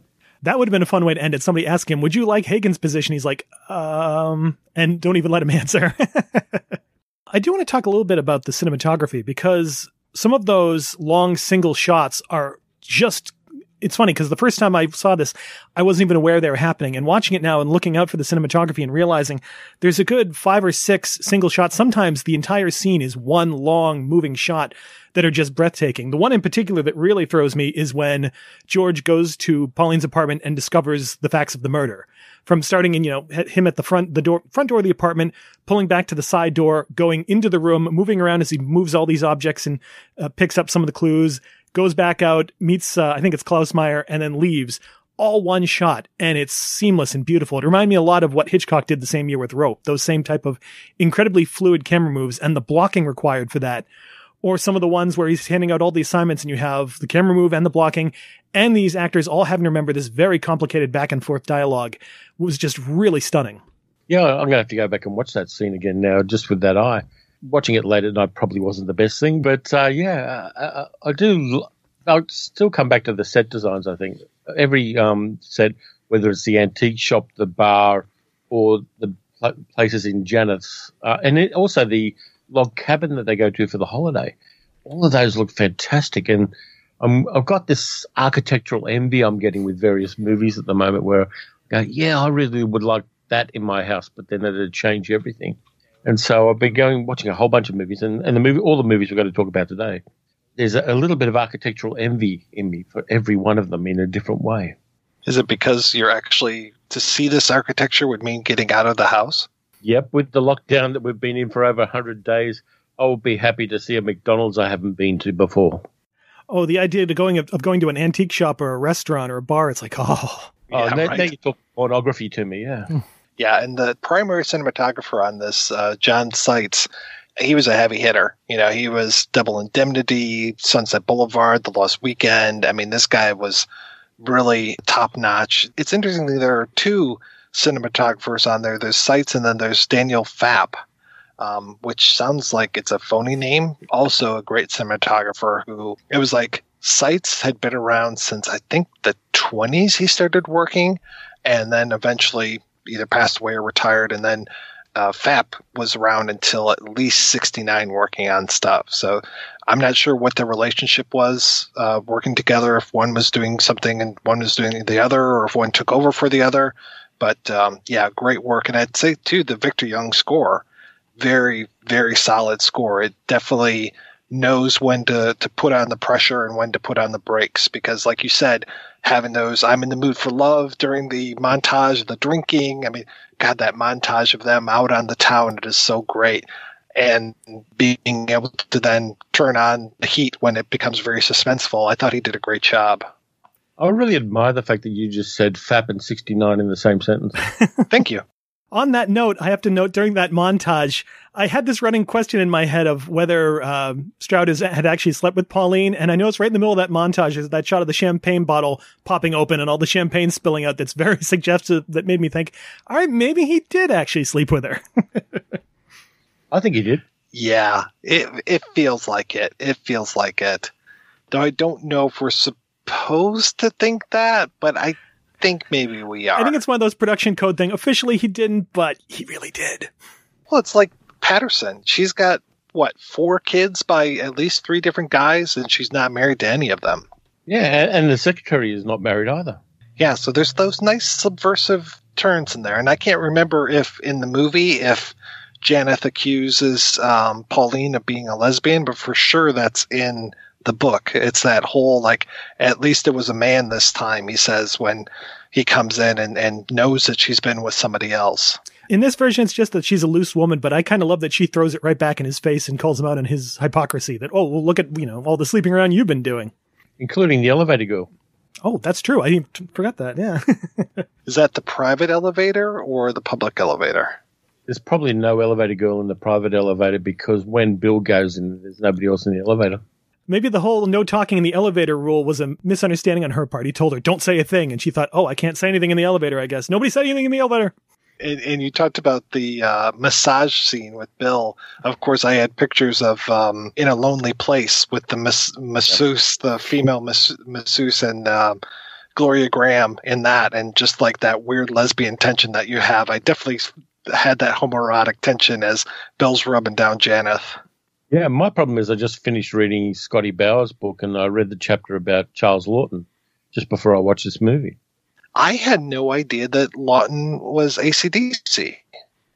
That would have been a fun way to end it. Somebody asked him, would you like Hagen's position? He's like, um, and don't even let him answer. I do want to talk a little bit about the cinematography because some of those long single shots are just it's funny because the first time I saw this, I wasn't even aware they were happening. And watching it now and looking out for the cinematography and realizing there's a good five or six single shots. Sometimes the entire scene is one long moving shot that are just breathtaking. The one in particular that really throws me is when George goes to Pauline's apartment and discovers the facts of the murder. From starting in, you know, him at the front, the door, front door of the apartment, pulling back to the side door, going into the room, moving around as he moves all these objects and uh, picks up some of the clues. Goes back out, meets, uh, I think it's Klaus Meyer, and then leaves. All one shot, and it's seamless and beautiful. It reminded me a lot of what Hitchcock did the same year with Rope, those same type of incredibly fluid camera moves and the blocking required for that. Or some of the ones where he's handing out all the assignments and you have the camera move and the blocking, and these actors all having to remember this very complicated back and forth dialogue. It was just really stunning. Yeah, I'm going to have to go back and watch that scene again now, just with that eye. Watching it late at night probably wasn't the best thing, but uh, yeah, I, I do. I'll still come back to the set designs, I think. Every um, set, whether it's the antique shop, the bar, or the pl- places in Janeth's, uh, and it, also the log cabin that they go to for the holiday, all of those look fantastic. And I'm, I've got this architectural envy I'm getting with various movies at the moment where I go, yeah, I really would like that in my house, but then it would change everything. And so I've been going watching a whole bunch of movies, and, and the movie, all the movies we're going to talk about today, there's a, a little bit of architectural envy in me for every one of them in a different way. Is it because you're actually to see this architecture would mean getting out of the house? Yep, with the lockdown that we've been in for over one hundred days, I'll be happy to see a McDonald's I haven't been to before. Oh, the idea of going of going to an antique shop or a restaurant or a bar, it's like, oh. Oh, yeah, now, right. Now you talk pornography to me, yeah. Mm. Yeah, and the primary cinematographer on this, uh, John Seitz, he was a heavy hitter. You know, he was Double Indemnity, Sunset Boulevard, The Lost Weekend. I mean, this guy was really top-notch. It's interesting that there are two cinematographers on there. There's Seitz and then there's Daniel Pfapp, um, which sounds like it's a phony name. Also a great cinematographer who – it was like Seitz had been around since, I think, the twenties he started working, and then eventually – either passed away or retired, and then uh, Pfapp was around until at least sixty-nine working on stuff. So I'm not sure what their relationship was uh, working together, if one was doing something and one was doing the other, or if one took over for the other. But um, yeah, great work. And I'd say, too, the Victor Young score, very, very solid score. It definitely knows when to, to put on the pressure and when to put on the brakes because, like you said, having those I'm in the mood for love during the montage of the drinking. I mean, God, that montage of them out on the town, it is so great. And being able to then turn on the heat when it becomes very suspenseful, I thought he did a great job. I really admire the fact that you just said Pfapp and sixty-nine in the same sentence. Thank you. On that note, I have to note during that montage, I had this running question in my head of whether uh, Stroud has, had actually slept with Pauline. And I know it's right in the middle of that montage is that shot of the champagne bottle popping open and all the champagne spilling out. That's very suggestive. That made me think, all right, maybe he did actually sleep with her. I think he did. Yeah, it it feels like it. It feels like it. Though I don't know if we're supposed to think that, but I think maybe we are. I think it's one of those production code thing. Officially, he didn't, but he really did. Well, it's like Patterson. She's got, what, four kids by at least three different guys, and she's not married to any of them. Yeah, and the secretary is not married either. Yeah, so there's those nice subversive turns in there. And I can't remember if in the movie, if Janeth accuses um, Pauline of being a lesbian, but for sure that's in the book. It's that whole, like, at least it was a man this time, he says, when he comes in and, and knows that she's been with somebody else. In this version, it's just that she's a loose woman, but I kind of love that she throws it right back in his face and calls him out on his hypocrisy that, oh, well, look at, you know, all the sleeping around you've been doing. Including the elevator girl. Oh, that's true. I forgot that. Yeah. Is that the private elevator or the public elevator? There's probably no elevator girl in the private elevator because when Bill goes in, there's nobody else in the elevator. Maybe the whole no talking in the elevator rule was a misunderstanding on her part. He told her, don't say a thing. And she thought, oh, I can't say anything in the elevator, I guess. Nobody said anything in the elevator. And, and you talked about the uh, massage scene with Bill. Of course, I had pictures of um, In a Lonely Place with the mas- masseuse, the female mas- masseuse and um, Gloria Graham in that. And just like that weird lesbian tension that you have, I definitely had that homoerotic tension as Bill's rubbing down Janeth. Yeah, my problem is I just finished reading Scotty Bowers' book and I read the chapter about Charles Laughton just before I watched this movie. I had no idea that Laughton was A C D C.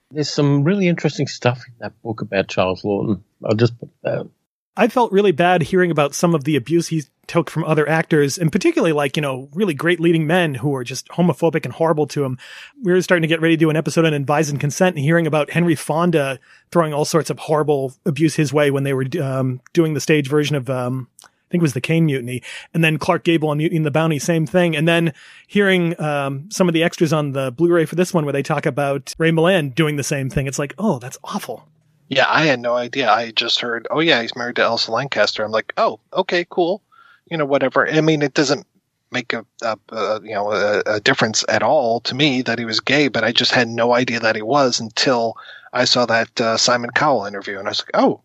There's some really interesting stuff in that book about Charles Laughton. I'll just put it down. I felt really bad hearing about some of the abuse he took from other actors, and particularly like, you know, really great leading men who were just homophobic and horrible to him. We were starting to get ready to do an episode on Advise and Consent and hearing about Henry Fonda throwing all sorts of horrible abuse his way when they were um, doing the stage version of, um, I think it was the Kane Mutiny, and then Clark Gable on Mutiny and the Bounty, same thing. And then hearing um, some of the extras on the Blu-ray for this one where they talk about Ray Milland doing the same thing. It's like, oh, that's awful. Yeah, I had no idea. I just heard, oh, yeah, he's married to Elsa Lanchester. I'm like, oh, okay, cool. You know, whatever. I mean, it doesn't make a, a, a you know a, a difference at all to me that he was gay, but I just had no idea that he was until I saw that uh, Simon Cowell interview. And I was like, oh,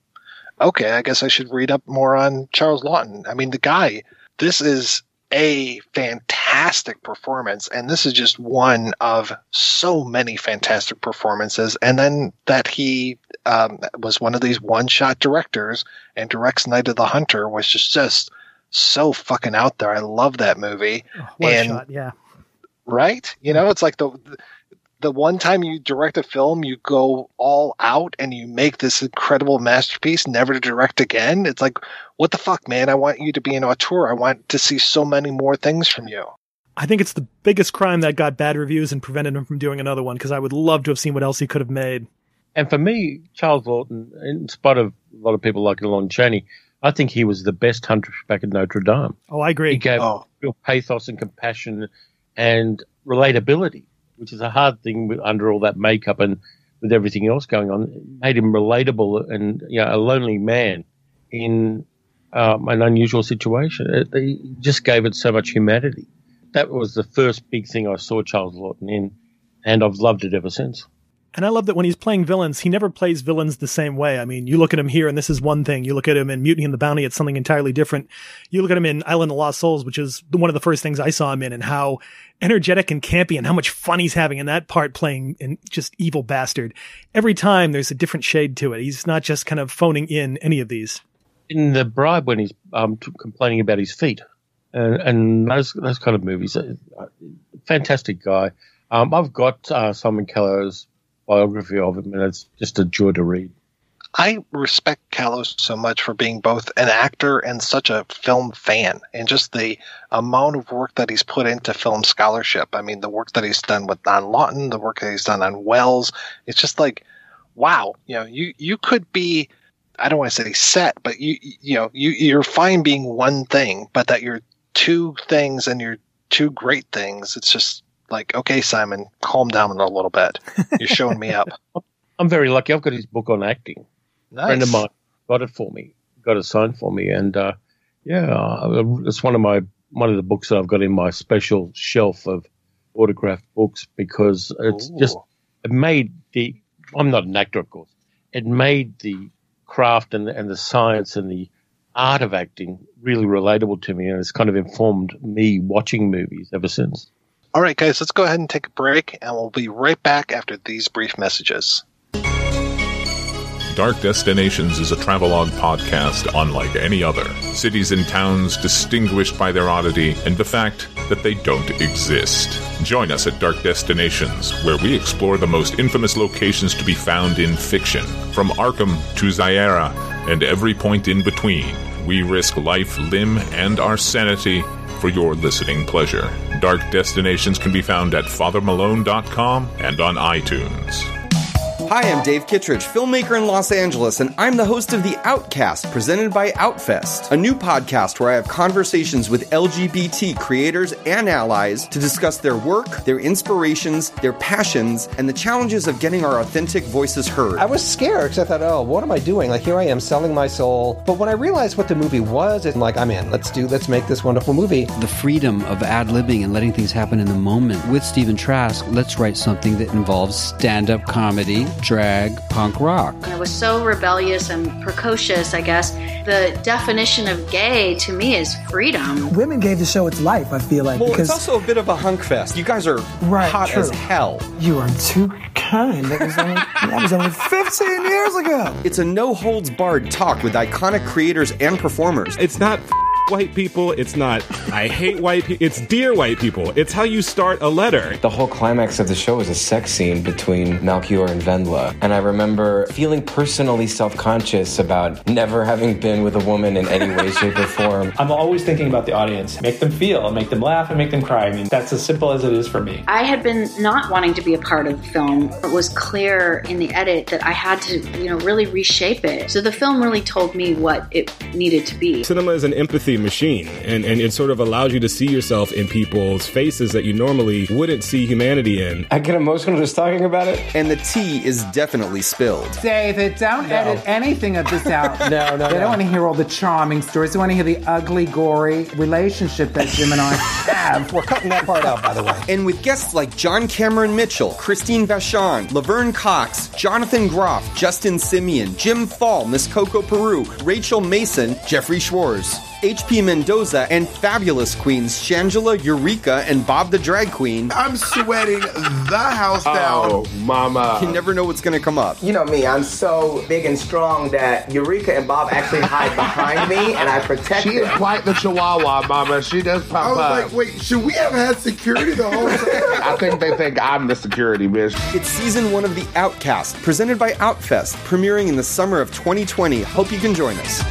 okay, I guess I should read up more on Charles Laughton. I mean, the guy, this is a fantastic performance, and this is just one of so many fantastic performances. And then that he um, was one of these one-shot directors and directs Night of the Hunter was just, just so fucking out there. I love that movie. Oh, one and, shot, yeah. Right? You know, it's like the the one time you direct a film, you go all out and you make this incredible masterpiece, never to direct again. It's like, what the fuck, man? I want you to be an auteur. I want to see so many more things from you. I think it's the biggest crime that got bad reviews and prevented him from doing another one, because I would love to have seen what else he could have made. And for me, Charles Laughton, in spite of a lot of people like Lon Chaney, I think he was the best hunchback at Notre Dame. Oh, I agree. He gave oh. real pathos and compassion and relatability, which is a hard thing with, under all that makeup and with everything else going on. It made him relatable and, you know, a lonely man in um, an unusual situation. It, it just gave it so much humanity. That was the first big thing I saw Charles Laughton in, and I've loved it ever since. And I love that when he's playing villains, he never plays villains the same way. I mean, you look at him here and this is one thing. You look at him in Mutiny and the Bounty, it's something entirely different. You look at him in Island of Lost Souls, which is one of the first things I saw him in, and how energetic and campy and how much fun he's having in that part playing an just evil bastard. Every time there's a different shade to it. He's not just kind of phoning in any of these. In The Bribe, when he's um, t- complaining about his feet and, and those, those kind of movies, fantastic guy. Um, I've got uh, Simon Callow's biography of him, and it's just a joy to read. I respect Callow so much for being both an actor and such a film fan, and just the amount of work that he's put into film scholarship. I mean, the work that he's done with Don Lawton, the work that he's done on Wells. It's just like, wow, you know, you you could be, I don't want to say set, but you you know, you you're fine being one thing, but that you're two things and you're two great things. It's just like, okay, Simon, calm down a little bit. You're showing me up. I'm very lucky. I've got his book on acting. Nice. A friend of mine got it for me, got it signed for me. And, uh, yeah, it's one of my one of the books that I've got in my special shelf of autographed books, because it's Ooh. just it made the – I'm not an actor, of course. It made the craft and, and the science and the art of acting really relatable to me, and it's kind of informed me watching movies ever since. All right, guys, let's go ahead and take a break, and we'll be right back after these brief messages. Dark Destinations is a travelogue podcast unlike any other. Cities and towns distinguished by their oddity and the fact that they don't exist. Join us at Dark Destinations, where we explore the most infamous locations to be found in fiction. From Arkham to Zaira and every point in between, we risk life, limb, and our sanity for your listening pleasure. Dark Destinations can be found at father malone dot com and on iTunes. Hi, I'm Dave Kittredge, filmmaker in Los Angeles, and I'm the host of The Outcast, presented by Outfest, a new podcast where I have conversations with L G B T creators and allies to discuss their work, their inspirations, their passions, and the challenges of getting our authentic voices heard. I was scared because I thought, oh, what am I doing? Like, here I am selling my soul. But when I realized what the movie was, it's like, I'm in. Let's do, let's make this wonderful movie. The freedom of ad-libbing and letting things happen in the moment. With Stephen Trask, let's write something that involves stand-up comedy, drag, punk rock. I was so rebellious and precocious, I guess. The definition of gay to me is freedom. Women gave the show its life, I feel like. Well, because it's also a bit of a hunk fest. You guys are right, hot true. as hell. You are too kind. That was only, that was only fifteen years ago. It's a no-holds-barred talk with iconic creators and performers. It's not f- white people. It's not I hate white people. It's dear white people. It's how you start a letter. The whole climax of the show is a sex scene between Malchior and Vendla, and I remember feeling personally self-conscious about never having been with a woman in any way, shape, or form. I'm always thinking about the audience. Make them feel, make them laugh, and make them cry. I mean, that's as simple as it is for me. I had been not wanting to be a part of the film. It was clear in the edit that I had to, you know, really reshape it. So the film really told me what it needed to be. Cinema is an empathy machine, and, and it sort of allows you to see yourself in people's faces that you normally wouldn't see humanity in. I get emotional just talking about it. And the tea is definitely spilled. David, don't no. edit anything of this out. no, no, They no. don't want to hear all the charming stories. They want to hear the ugly, gory relationship that Jim and I have. We're cutting that part out, by the way. And with guests like John Cameron Mitchell, Christine Vachon, Laverne Cox, Jonathan Groff, Justin Simeon, Jim Fall, Miss Coco Peru, Rachel Mason, Jeffrey Schwartz, H P Mendoza, and fabulous queens Shangela, Eureka, and Bob the Drag Queen. I'm sweating the house down. Oh, mama. You never know what's going to come up. You know me, I'm so big and strong that Eureka and Bob actually hide behind me, and I protect she them. She is quite the chihuahua, mama. She does pop up. I was up. like, wait, should we have had security the whole time? I think they think I'm the security, bitch. It's season one of The Outcast, presented by Outfest, premiering in the summer of twenty twenty. Hope you can join us.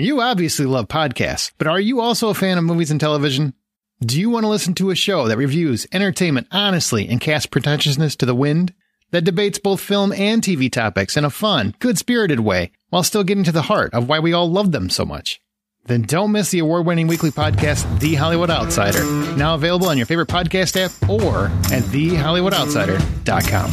You obviously love podcasts, but are you also a fan of movies and television? Do you want to listen to a show that reviews entertainment honestly and casts pretentiousness to the wind? That debates both film and T V topics in a fun, good-spirited way, while still getting to the heart of why we all love them so much? Then don't miss the award-winning weekly podcast, The Hollywood Outsider, now available on your favorite podcast app or at the hollywood outsider dot com.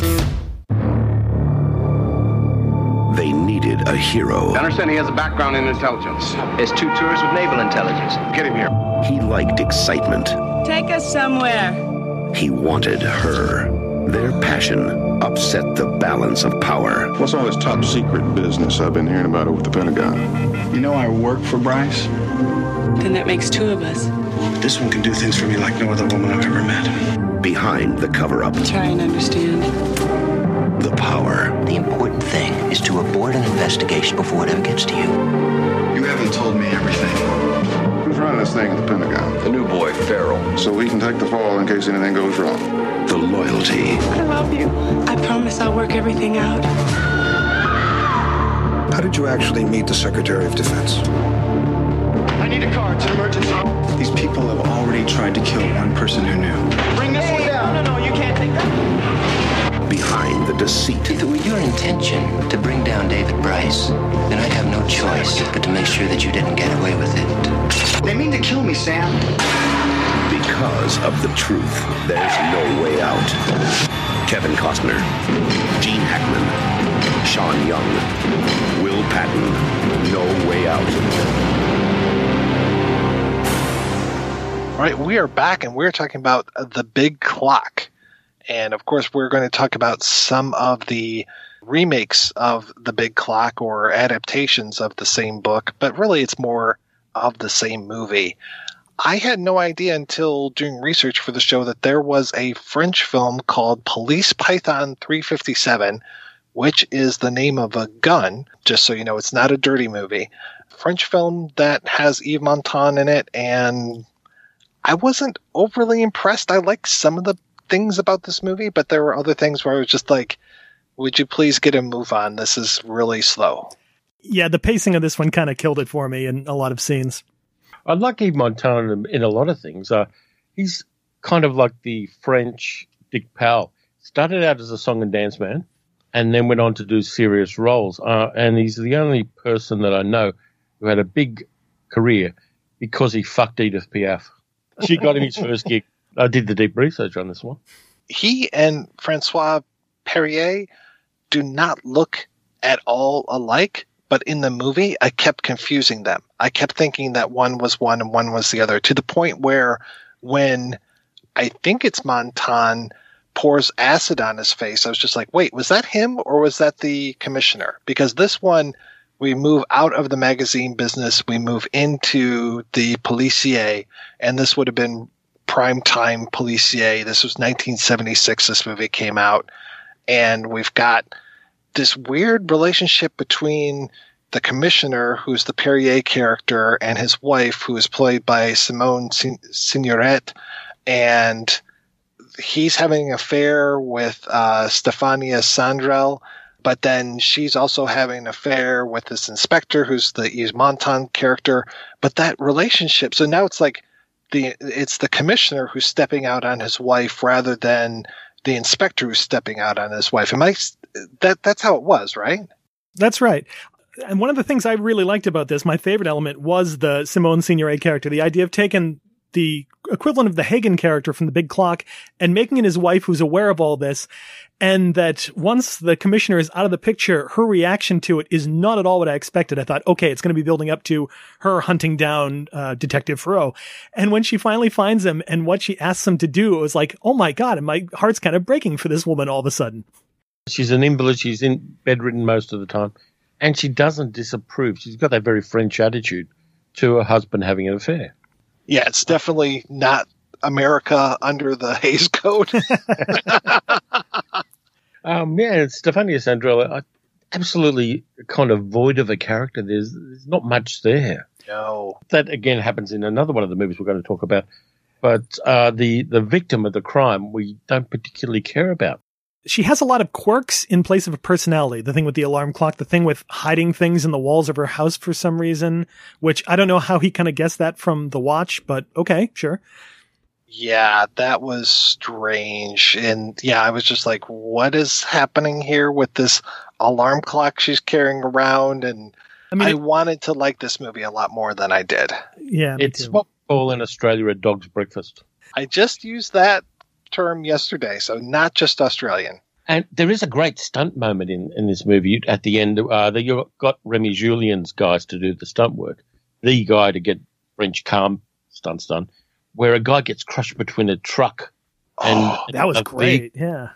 They needed a hero. I understand he has a background in intelligence. Has two tours with naval intelligence. Get him here. He liked excitement. Take us somewhere. He wanted her. Their passion upset the balance of power. What's all this top secret business I've been hearing about over the Pentagon? You know I work for Bryce. Then that makes two of us. This one can do things for me like no other woman I've ever met. Behind the cover-up. Try and understand. The power. The important thing is to abort an investigation before it ever gets to you. You haven't told me everything. Who's running this thing at the Pentagon? The new boy, Farrell. So he can take the fall in case anything goes wrong. The loyalty. I love you. I promise I'll work everything out. How did you actually meet the Secretary of Defense? I need a car. It's an emergency. These people have already tried to kill one person who knew. Bring this one down. No, no, no. You can't take that. Behind the deceit. If it were your intention to bring down David Bryce, then I'd have no choice but to make sure that you didn't get away with it. They mean to kill me, Sam. Because of the truth, there's no way out. Kevin Costner, Gene Hackman, Sean Young, Will Patton, no way out. All right, we are back, and we're talking about The Big Clock. And, of course, we're going to talk about some of the remakes of The Big Clock or adaptations of the same book, but really it's more of the same movie. I had no idea until doing research for the show that there was a French film called Police Python three fifty-seven, which is the name of a gun, just so you know, it's not a dirty movie. French film that has Yves Montand in it, and I wasn't overly impressed. I liked some of the things about this movie, but there were other things where I was just like, would you please get a move on? This is really slow. Yeah, the pacing of this one kind of killed it for me in a lot of scenes. I like Yves Montand in a lot of things. Uh, he's kind of like the French Dick Powell. Started out as a song and dance man and then went on to do serious roles. Uh, and he's the only person that I know who had a big career because he fucked Edith Piaf. She got him his first gig. I did the deep research on this one. He and Francois Perrier do not look at all alike, but in the movie, I kept confusing them. I kept thinking that one was one and one was the other, to the point where when I think it's Montand pours acid on his face, I was just like, wait, was that him or was that the commissioner? Because this one, we move out of the magazine business, we move into the policier, and this would have been primetime policier. This was nineteen seventy-six, this movie came out, and we've got this weird relationship between the commissioner, who's the Perrier character, and his wife, who is played by Simone Signoret, and he's having an affair with uh, Stefania Sandrell, but then she's also having an affair with this inspector, who's the Yves Montand character, but that relationship, so now it's like the it's the commissioner who's stepping out on his wife rather than the inspector who's stepping out on his wife. Am I... That that's how it was, right? That's right. And one of the things I really liked about this, my favorite element, was the Simone Signoret character. The idea of taking the equivalent of the Hagen character from The Big Clock and making it his wife who's aware of all this. And that once the commissioner is out of the picture, her reaction to it is not at all what I expected. I thought, okay, it's going to be building up to her hunting down uh, Detective Farrow. And when she finally finds him and what she asks him to do, it was like, oh my God, and my heart's kind of breaking for this woman all of a sudden. She's an invalid. She's in bedridden most of the time. And she doesn't disapprove. She's got that very French attitude to her husband having an affair. Yeah, it's definitely not America under the Hays Code. um, yeah, Stefania Sandrella, absolutely kind of void of a character. There's, there's not much there. No. That, again, happens in another one of the movies we're going to talk about. But uh, the, the victim of the crime we don't particularly care about. She has a lot of quirks in place of a personality. The thing with the alarm clock, the thing with hiding things in the walls of her house for some reason, which I don't know how he kind of guessed that from the watch, but okay, sure. Yeah, that was strange. And yeah, I was just like, what is happening here with this alarm clock she's carrying around? And I, mean, I it, wanted to like this movie a lot more than I did. Yeah, it's what we call in Australia a dog's breakfast. I just used that term yesterday, so not just Australian. And there is a great stunt moment in, in this movie at the end. Uh, that you've got Remy Julien's guys to do the stunt work, the guy to get French calm stunts done, where a guy gets crushed between a truck. And, oh, and that was great, big, yeah.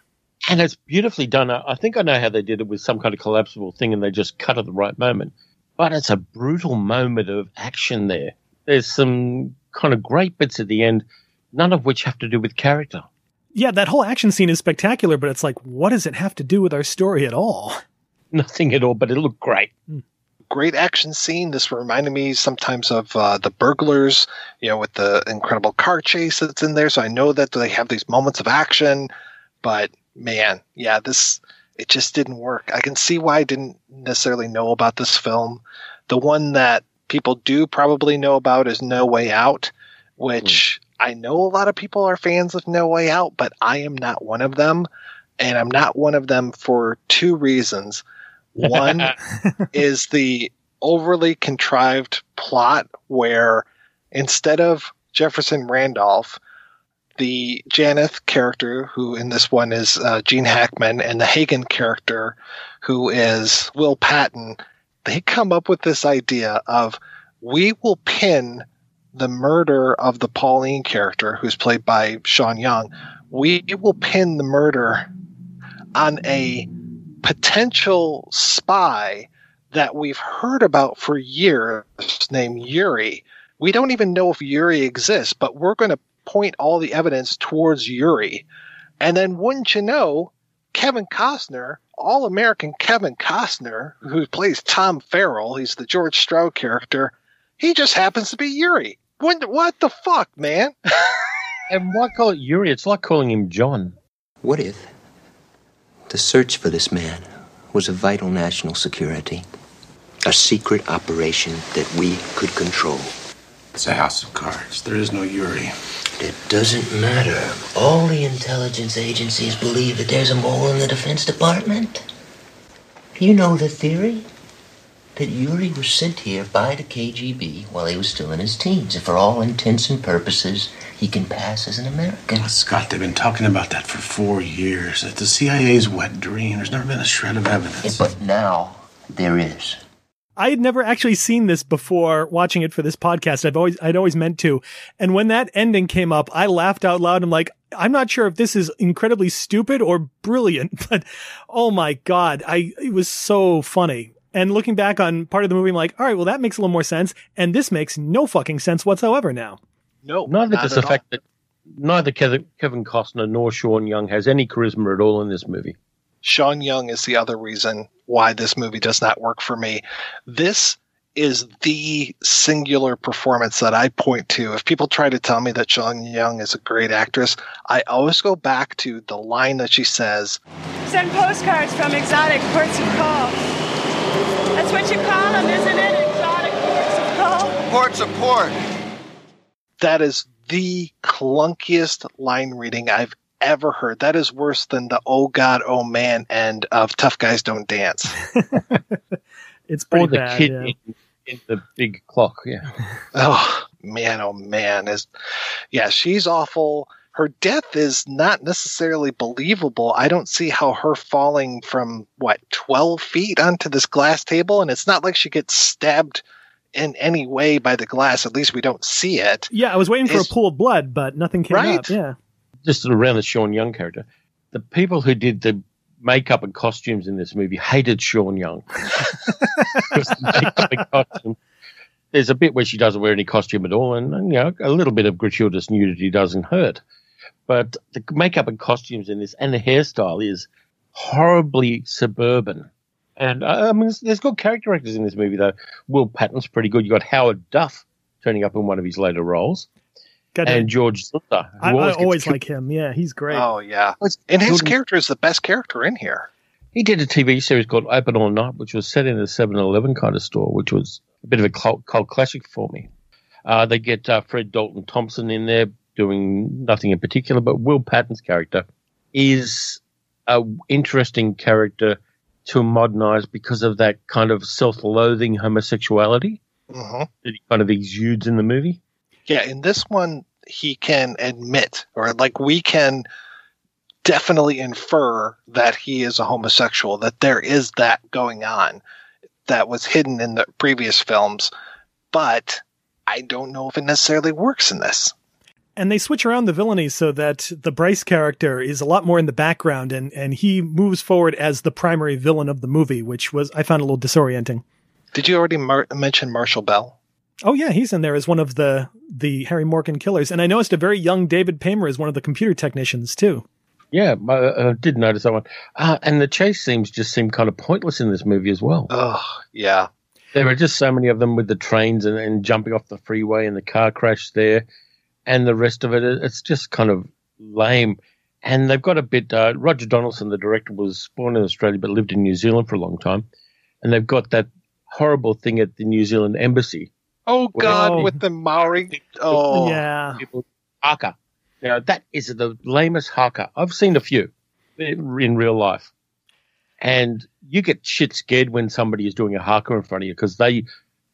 And it's beautifully done. I, I think I know how they did it with some kind of collapsible thing, and they just cut at the right moment. But it's a brutal moment of action there. There's some kind of great bits at the end, none of which have to do with character. Yeah, that whole action scene is spectacular, but it's like, what does it have to do with our story at all? Nothing at all, but it looked great. Mm. Great action scene. This reminded me sometimes of uh, The Burglars, you know, with the incredible car chase that's in there. So I know that they have these moments of action, but man, yeah, this, it just didn't work. I can see why I didn't necessarily know about this film. The one that people do probably know about is No Way Out, which... Mm. I know a lot of people are fans of No Way Out, but I am not one of them, and I'm not one of them for two reasons. One is the overly contrived plot where instead of Jefferson Randolph, the Janeth character, who in this one is uh, Gene Hackman, and the Hagen character, who is Will Patton, they come up with this idea of we will pin the murder of the Pauline character, who's played by Sean Young, we will pin the murder on a potential spy that we've heard about for years named Yuri. We don't even know if Yuri exists, but we're going to point all the evidence towards Yuri. And then, wouldn't you know, Kevin Costner, all-American Kevin Costner, who plays Tom Farrell, he's the George Stroud character, he just happens to be Yuri. When, what the fuck, man? And why call it Yuri? It's like calling him John. What if the search for this man was a vital national security? A secret operation that we could control. It's a house of cards. There is no Yuri. It doesn't matter. All the intelligence agencies believe that there's a mole in the Defense Department. You know the theory? That Yuri was sent here by the K G B while he was still in his teens. And for all intents and purposes, he can pass as an American. Oh, Scott, they've been talking about that for four years. It's the C I A's wet dream. There's never been a shred of evidence. But now, there is. I had never actually seen this before watching it for this podcast. I've always, I'd always meant to. And when that ending came up, I laughed out loud. I'm like, I'm not sure if this is incredibly stupid or brilliant, but oh my God, I, it was so funny. And looking back on part of the movie, I'm like, all right, well, that makes a little more sense. And this makes no fucking sense whatsoever now. No, neither does the fact that neither Kevin Costner nor Sean Young has any charisma at all in this movie. Sean Young is the other reason why this movie does not work for me. This is the singular performance that I point to. If people try to tell me that Sean Young is a great actress, I always go back to the line that she says. Send postcards from exotic ports of call. That's what you call them, isn't it? Exotic ports of call? Ports of port. That is the clunkiest line reading I've ever heard. That is worse than the oh God, oh man end of Tough Guys Don't Dance. It's pretty or the bad, kid yeah. in, in The Big Clock. Yeah. Oh man, oh man. Is yeah, she's awful. Her death is not necessarily believable. I don't see how her falling from what twelve feet onto this glass table, and it's not like she gets stabbed in any way by the glass. At least we don't see it. Yeah, I was waiting for it's, a pool of blood, but nothing came right? up. Yeah. Just around the Sean Young character, the people who did the makeup and costumes in this movie hated Sean Young. The makeup and costume, there's a bit where she doesn't wear any costume at all, and you know, a little bit of gratuitous nudity doesn't hurt. But the makeup and costumes in this and the hairstyle is horribly suburban. And uh, I mean, there's good character actors in this movie, though. Will Patton's pretty good. You got Howard Duff turning up in one of his later roles. Gotcha. And George Luther. I always, I always like him. Yeah, he's great. Oh, yeah. And his character is the best character in here. He did a T V series called Open All Night, which was set in a seven eleven kind of store, which was a bit of a cold, cold classic for me. Uh, they get uh, Fred Dalton Thompson in there doing nothing in particular, but Will Patton's character is an interesting character to modernize because of that kind of self-loathing homosexuality mm-hmm. that he kind of exudes in the movie. Yeah, in this one, he can admit, or like we can definitely infer that he is a homosexual, that there is that going on that was hidden in the previous films. But I don't know if it necessarily works in this. And they switch around the villainy so that the Bryce character is a lot more in the background, and, and he moves forward as the primary villain of the movie, which was I found a little disorienting. Did you already mar- mention Marshall Bell? Oh, yeah, he's in there as one of the, the Harry Morgan killers. And I noticed a very young David Paymer as one of the computer technicians, too. Yeah, I uh, did notice that one. Uh, and the chase scenes just seem kind of pointless in this movie as well. Oh, yeah. There are just so many of them with the trains and, and jumping off the freeway and the car crash there and the rest of it. It's just kind of lame. And they've got a bit uh, – Roger Donaldson, the director, was born in Australia but lived in New Zealand for a long time. And they've got that horrible thing at the New Zealand embassy. Oh, God, well, with the Maori. Oh, yeah. Haka. Now, that is the lamest haka. I've seen a few in real life. And you get shit scared when somebody is doing a haka in front of you because they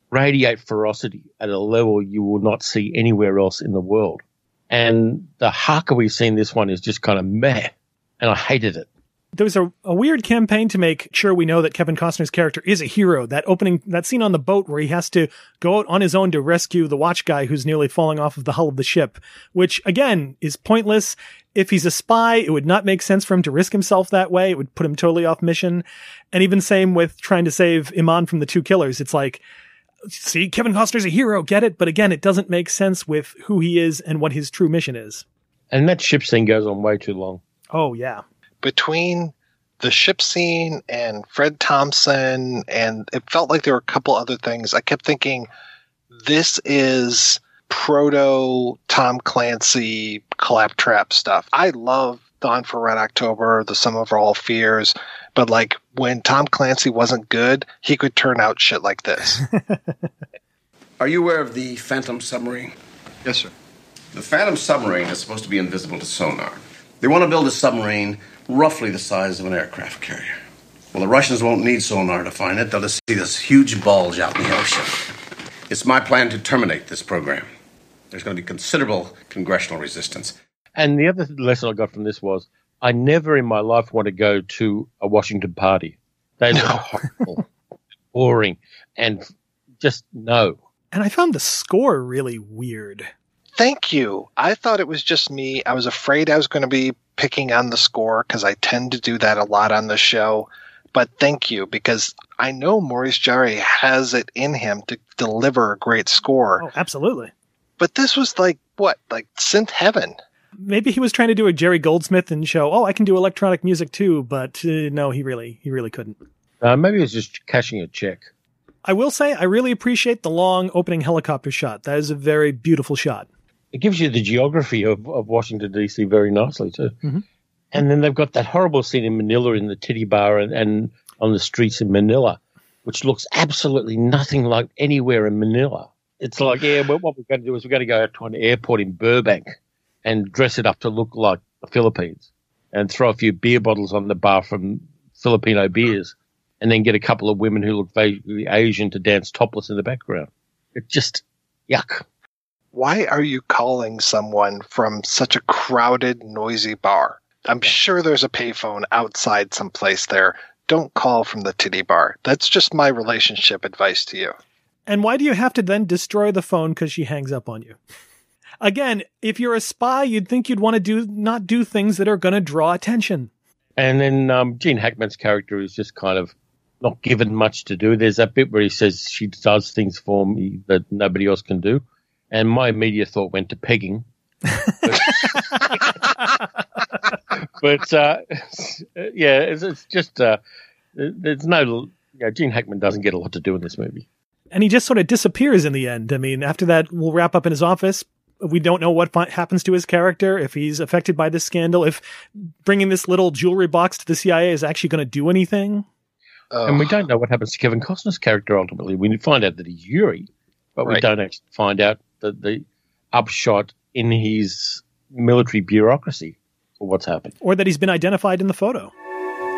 radiate ferocity at a level you will not see anywhere else in the world. And the haka we see in this one is just kind of meh, and I hated it. There was a, a weird campaign to make sure we know that Kevin Costner's character is a hero. That opening, that scene on the boat where he has to go out on his own to rescue the watch guy who's nearly falling off of the hull of the ship, which again is pointless. If he's a spy, it would not make sense for him to risk himself that way. It would put him totally off mission. And even same with trying to save Iman from the two killers. It's like, see, Kevin Costner's a hero, get it? But again, it doesn't make sense with who he is and what his true mission is. And that ship scene goes on way too long. Oh, yeah. Between the ship scene and Fred Thompson, and it felt like there were a couple other things, I kept thinking, this is proto Tom Clancy claptrap stuff. I love Dawn for Red October, The Sum of All Fears, but like when Tom Clancy wasn't good, he could turn out shit like this. Are you aware of the Phantom submarine? Yes, sir. The Phantom submarine is supposed to be invisible to sonar. They want to build a submarine roughly the size of an aircraft carrier. Well, the Russians won't need sonar to find it. They'll just see this huge bulge out in the ocean. It's my plan to terminate this program. There's going to be considerable congressional resistance. And the other lesson I got from this was, I never in my life want to go to a Washington party. They look horrible, boring, and just no. And I found the score really weird. Thank you. I thought it was just me. I was afraid I was going to be picking on the score because I tend to do that a lot on the show. But thank you, because I know Maurice Jarre has it in him to deliver a great score. Oh, absolutely. But this was like, what, like synth heaven. Maybe he was trying to do a Jerry Goldsmith and show, oh, I can do electronic music too. But uh, no, he really, he really couldn't. Uh, maybe he was just cashing a check. I will say I really appreciate the long opening helicopter shot. That is a very beautiful shot. It gives you the geography of, of Washington, D C very nicely, too. Mm-hmm. And then they've got that horrible scene in Manila in the titty bar and, and on the streets in Manila, which looks absolutely nothing like anywhere in Manila. It's like, yeah, well, what we're going to do is we're going to go out to an airport in Burbank and dress it up to look like the Philippines and throw a few beer bottles on the bar from Filipino beers and then get a couple of women who look vaguely Asian to dance topless in the background. It's just yuck. Why are you calling someone from such a crowded, noisy bar? I'm sure there's a payphone outside someplace there. Don't call from the titty bar. That's just my relationship advice to you. And why do you have to then destroy the phone because she hangs up on you? Again, if you're a spy, you'd think you'd want to do not do things that are going to draw attention. And then um, Gene Hackman's character is just kind of not given much to do. There's that bit where he says she does things for me that nobody else can do. And my immediate thought went to pegging. But, but uh, yeah, it's, it's just, uh, there's no, you know, Gene Hackman doesn't get a lot to do in this movie. And he just sort of disappears in the end. I mean, after that, we'll wrap up in his office. We don't know what happens to his character, if he's affected by this scandal, if bringing this little jewelry box to the C I A is actually going to do anything. Uh, and we don't know what happens to Kevin Costner's character ultimately. We find out that he's Yuri, but right. We don't actually find out The, the upshot in his military bureaucracy for what's happened. Or that he's been identified in the photo.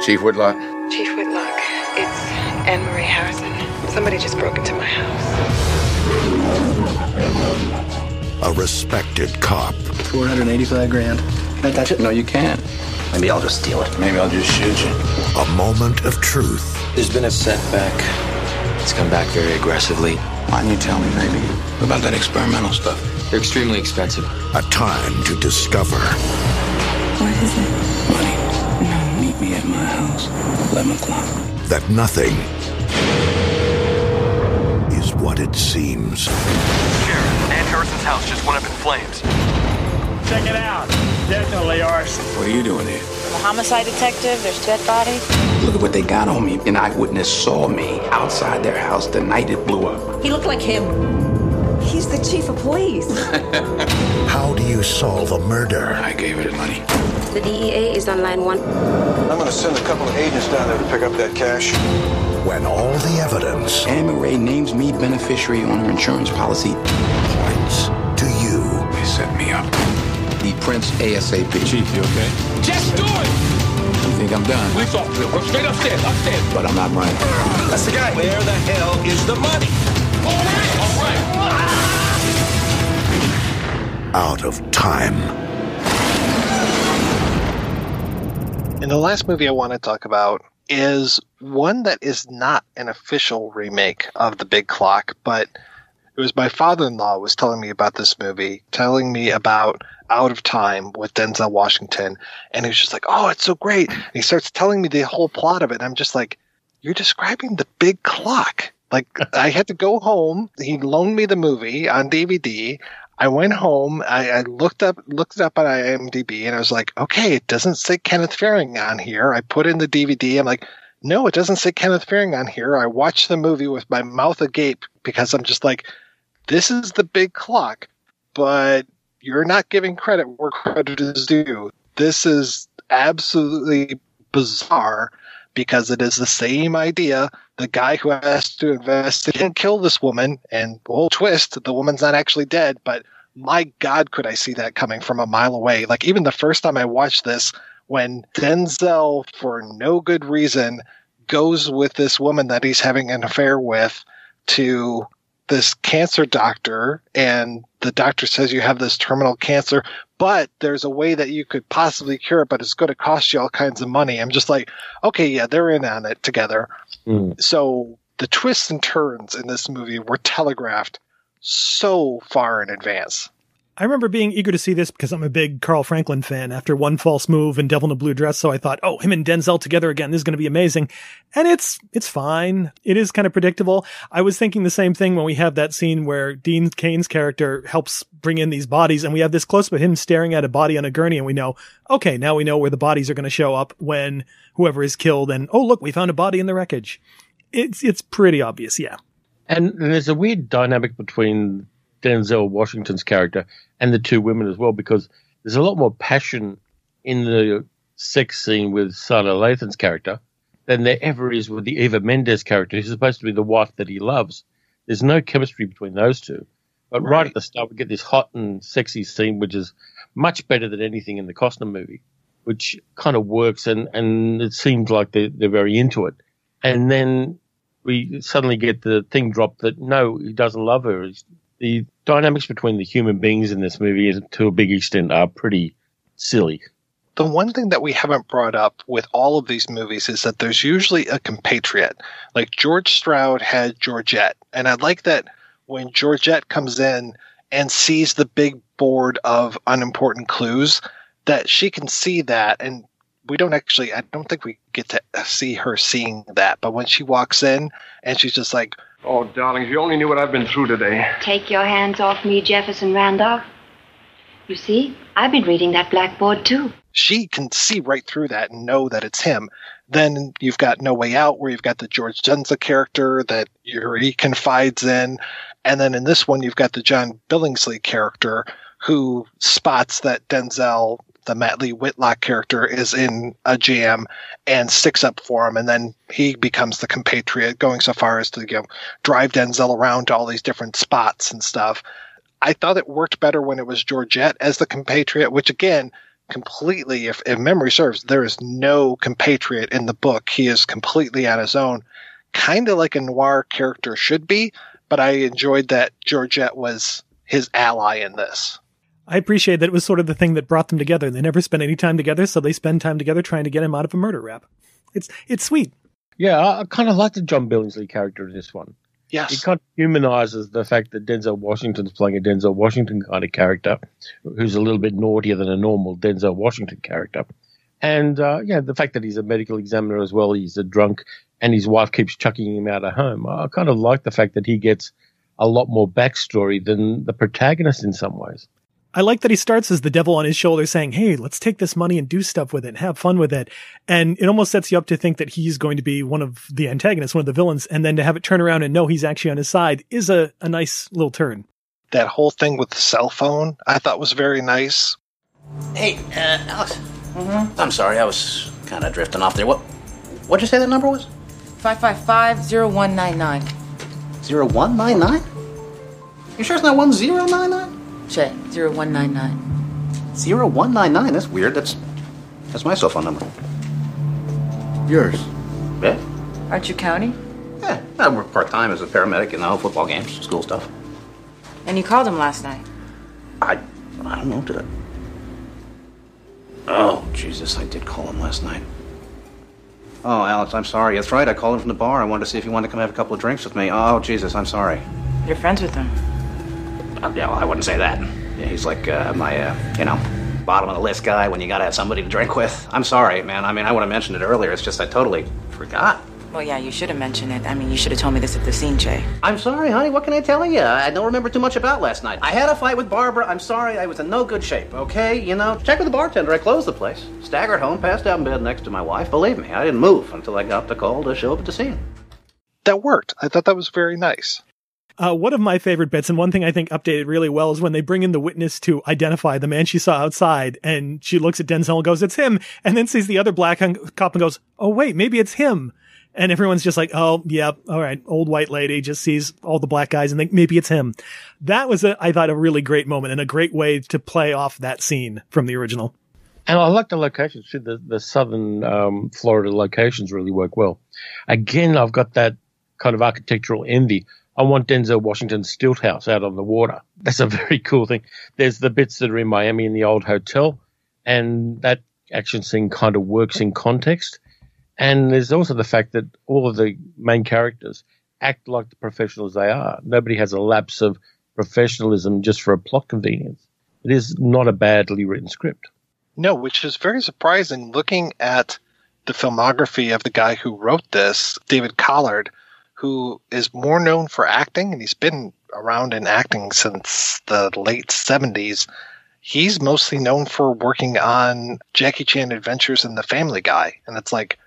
Chief Whitlock. Chief Whitlock, it's Anne Marie Harrison. Somebody just broke into my house. A respected cop. four hundred eighty-five grand. Can I touch it? No, you can't. Maybe I'll just steal it. Maybe I'll just shoot you. A moment of truth. There's been a setback. It's come back very aggressively. Why don't you tell me, maybe, about that experimental stuff? They're extremely expensive. A time to discover. What is it? Money. No, meet me at my house. eleven o'clock. That nothing is what it seems. Sheriff, Ann Harrison's house just went up in flames. Check it out. Definitely arson. What are you doing here? I'm a homicide detective. There's dead bodies. Look at what they got on me. An eyewitness saw me outside their house the night it blew up. He looked like him. He's the chief of police. How do you solve a murder? I gave it money. The D E A is on line one. I'm going to send a couple of agents down there to pick up that cash. When all the evidence... Anne Marie names me beneficiary on her insurance policy. Points to you. They set me up. Prince ASAP. Chief, you okay? Just do it! You think I'm done? Police officer, go straight upstairs, upstairs. But I'm not right. That's the guy. Where the hell is the money? All right, all right. Out of time. And the last movie I want to talk about is one that is not an official remake of The Big Clock, but it was my father-in-law was telling me about this movie, telling me about Out of Time with Denzel Washington. And he was just like, oh, it's so great. And he starts telling me the whole plot of it. And I'm just like, you're describing The Big Clock. Like, I had to go home. He loaned me the movie on D V D. I went home. I, I looked up, looked it up on IMDb, and I was like, okay, it doesn't say Kenneth Fearing on here. I put in the D V D. I'm like, no, it doesn't say Kenneth Fearing on here. I watched the movie with my mouth agape because I'm just like, this is The Big Clock, but you're not giving credit where credit is due. This is absolutely bizarre because it is the same idea. The guy who has to investigate and kill this woman, and oh, twist, the woman's not actually dead, but my God, could I see that coming from a mile away. Like, even the first time I watched this, when Denzel, for no good reason, goes with this woman that he's having an affair with to this cancer doctor, and the doctor says you have this terminal cancer, but there's a way that you could possibly cure it, but it's going to cost you all kinds of money. I'm just like, okay, yeah, they're in on it together. Mm. So the twists and turns in this movie were telegraphed so far in advance. I remember being eager to see this because I'm a big Carl Franklin fan after One False Move and Devil in a Blue Dress. So I thought, oh, him and Denzel together again, this is going to be amazing. And it's, it's fine. It is kind of predictable. I was thinking the same thing when we have that scene where Dean Kane's character helps bring in these bodies, and we have this close up of him staring at a body on a gurney, and we know, okay, now we know where the bodies are going to show up when whoever is killed. And oh, look, we found a body in the wreckage. It's, it's pretty obvious. Yeah. And, and there's a weird dynamic between Denzel Washington's character and the two women as well, because there's a lot more passion in the sex scene with Sarah Lathan's character than there ever is with the Eva Mendes character, who's supposed to be the wife that he loves. There's no chemistry between those two. But right, right at the start, we get this hot and sexy scene, which is much better than anything in the Costner movie, which kind of works, and, and it seems like they're, they're very into it. And then we suddenly get the thing dropped that, no, he doesn't love her. He's, the dynamics between the human beings in this movie, to a big extent, are pretty silly. The one thing that we haven't brought up with all of these movies is that there's usually a compatriot. Like, George Stroud had Georgette. And I like that when Georgette comes in and sees the big board of unimportant clues, that she can see that. And we don't actually, I don't think we get to see her seeing that. But when she walks in and she's just like, oh, darling, if you only knew what I've been through today. Take your hands off me, Jefferson Randolph. You see, I've been reading that blackboard, too. She can see right through that and know that it's him. Then you've got No Way Out, where you've got the George Genza character that Yuri confides in. And then in this one, you've got the John Billingsley character who spots that Denzel, the Matt Lee Whitlock character, is in a jam and sticks up for him. And then he becomes the compatriot, going so far as to, you know, drive Denzel around to all these different spots and stuff. I thought it worked better when it was Georgette as the compatriot, which, again, completely, if, if memory serves, there is no compatriot in the book. He is completely on his own, kind of like a noir character should be. But I enjoyed that Georgette was his ally in this. I appreciate that it was sort of the thing that brought them together. They never spent any time together, so they spend time together trying to get him out of a murder rap. It's it's sweet. Yeah, I, I kind of like the John Billingsley character in this one. Yes. It kind of humanizes the fact that Denzel Washington's playing a Denzel Washington kind of character who's a little bit naughtier than a normal Denzel Washington character. And, uh, yeah, the fact that he's a medical examiner as well, he's a drunk, and his wife keeps chucking him out of home. I kind of like the fact that he gets a lot more backstory than the protagonist in some ways. I like that he starts as the devil on his shoulder saying, hey, let's take this money and do stuff with it and have fun with it. And it almost sets you up to think that he's going to be one of the antagonists, one of the villains. And then to have it turn around and know he's actually on his side is a, a nice little turn. That whole thing with the cell phone I thought was very nice. Hey, uh, Alex, mm-hmm. I'm sorry. I was kind of drifting off there. What, what'd you say that number was? five five five, zero one nine nine. zero one nine nine? You sure it's not one zero nine nine? Check, zero one nine nine. zero one nine nine? That's weird. That's that's my cell phone number. Yours? Yeah. Aren't you county? Yeah, I work part-time as a paramedic, you know, football games, school stuff. And you called him last night? I I don't know, did I? Oh, Jesus, I did call him last night. Oh, Alex, I'm sorry. That's right, I called him from the bar. I wanted to see if you wanted to come have a couple of drinks with me. Oh, Jesus, I'm sorry. You're friends with him? Uh, yeah, well, I wouldn't say that. Yeah, he's like uh, my, uh, you know, bottom of the list guy when you gotta have somebody to drink with. I'm sorry, man. I mean, I would have mentioned it earlier. It's just I totally forgot. Well, yeah, you should have mentioned it. I mean, you should have told me this at the scene, Jay. I'm sorry, honey. What can I tell you? I don't remember too much about last night. I had a fight with Barbara. I'm sorry. I was in no good shape, okay? You know, check with the bartender. I closed the place. Staggered home, passed out in bed next to my wife. Believe me, I didn't move until I got the call to show up at the scene. That worked. I thought that was very nice. Uh, one of my favorite bits, and one thing I think updated really well, is when they bring in the witness to identify the man she saw outside, and she looks at Denzel and goes, "It's him," and then sees the other black cop and goes, "Oh, wait, maybe it's him." And everyone's just like, oh, yeah, all right, old white lady just sees all the black guys and think maybe it's him. That was, a, I thought, a really great moment and a great way to play off that scene from the original. And I like the locations, too. The, the southern um, Florida locations really work well. Again, I've got that kind of architectural envy. I want Denzel Washington's stilt house out on the water. That's a very cool thing. There's the bits that are in Miami in the old hotel, and that action scene kind of works in context. And there's also the fact that all of the main characters act like the professionals they are. Nobody has a lapse of professionalism just for a plot convenience. It is not a badly written script. No, which is very surprising looking at the filmography of the guy who wrote this, David Collard, who is more known for acting, and he's been around in acting since the late seventies. He's mostly known for working on Jackie Chan Adventures and The Family Guy. And it's like,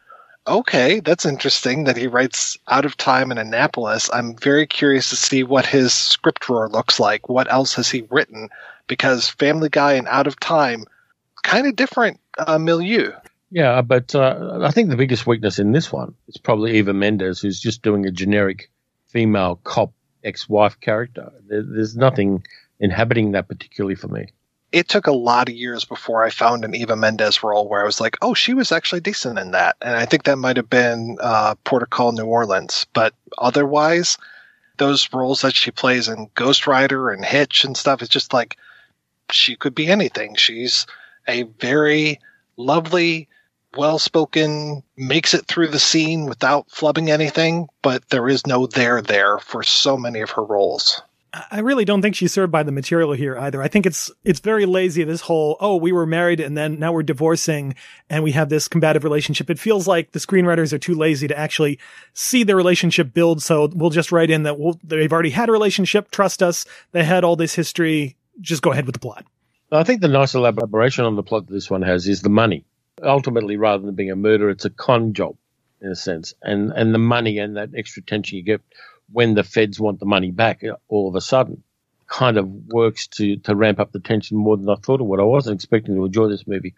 okay, that's interesting that he writes Out of Time in Annapolis. I'm very curious to see what his script drawer looks like. What else has he written? Because Family Guy and Out of Time, kind of different uh, milieu. Yeah, but uh, I think the biggest weakness in this one is probably Eva Mendes, who's just doing a generic female cop ex-wife character. There, there's nothing inhabiting that particularly for me. It took a lot of years before I found an Eva Mendes role where I was like, oh, she was actually decent in that. And I think that might have been uh, Port of Call, New Orleans. But otherwise, those roles that she plays in Ghost Rider and Hitch and stuff, it's just like she could be anything. She's a very lovely, well-spoken, makes it through the scene without flubbing anything. But there is no there there for so many of her roles. I really don't think she's served by the material here either. I think it's it's very lazy, this whole, oh, we were married and then now we're divorcing and we have this combative relationship. It feels like the screenwriters are too lazy to actually see the relationship build. So we'll just write in that we'll, they've already had a relationship. Trust us. They had all this history. Just go ahead with the plot. I think the nice elaboration on the plot that this one has is the money. Ultimately, rather than being a murder, it's a con job in a sense. And, and the money and that extra tension you get when the feds want the money back all of a sudden, kind of works to, to ramp up the tension more than I thought it would. I wasn't expecting to enjoy this movie,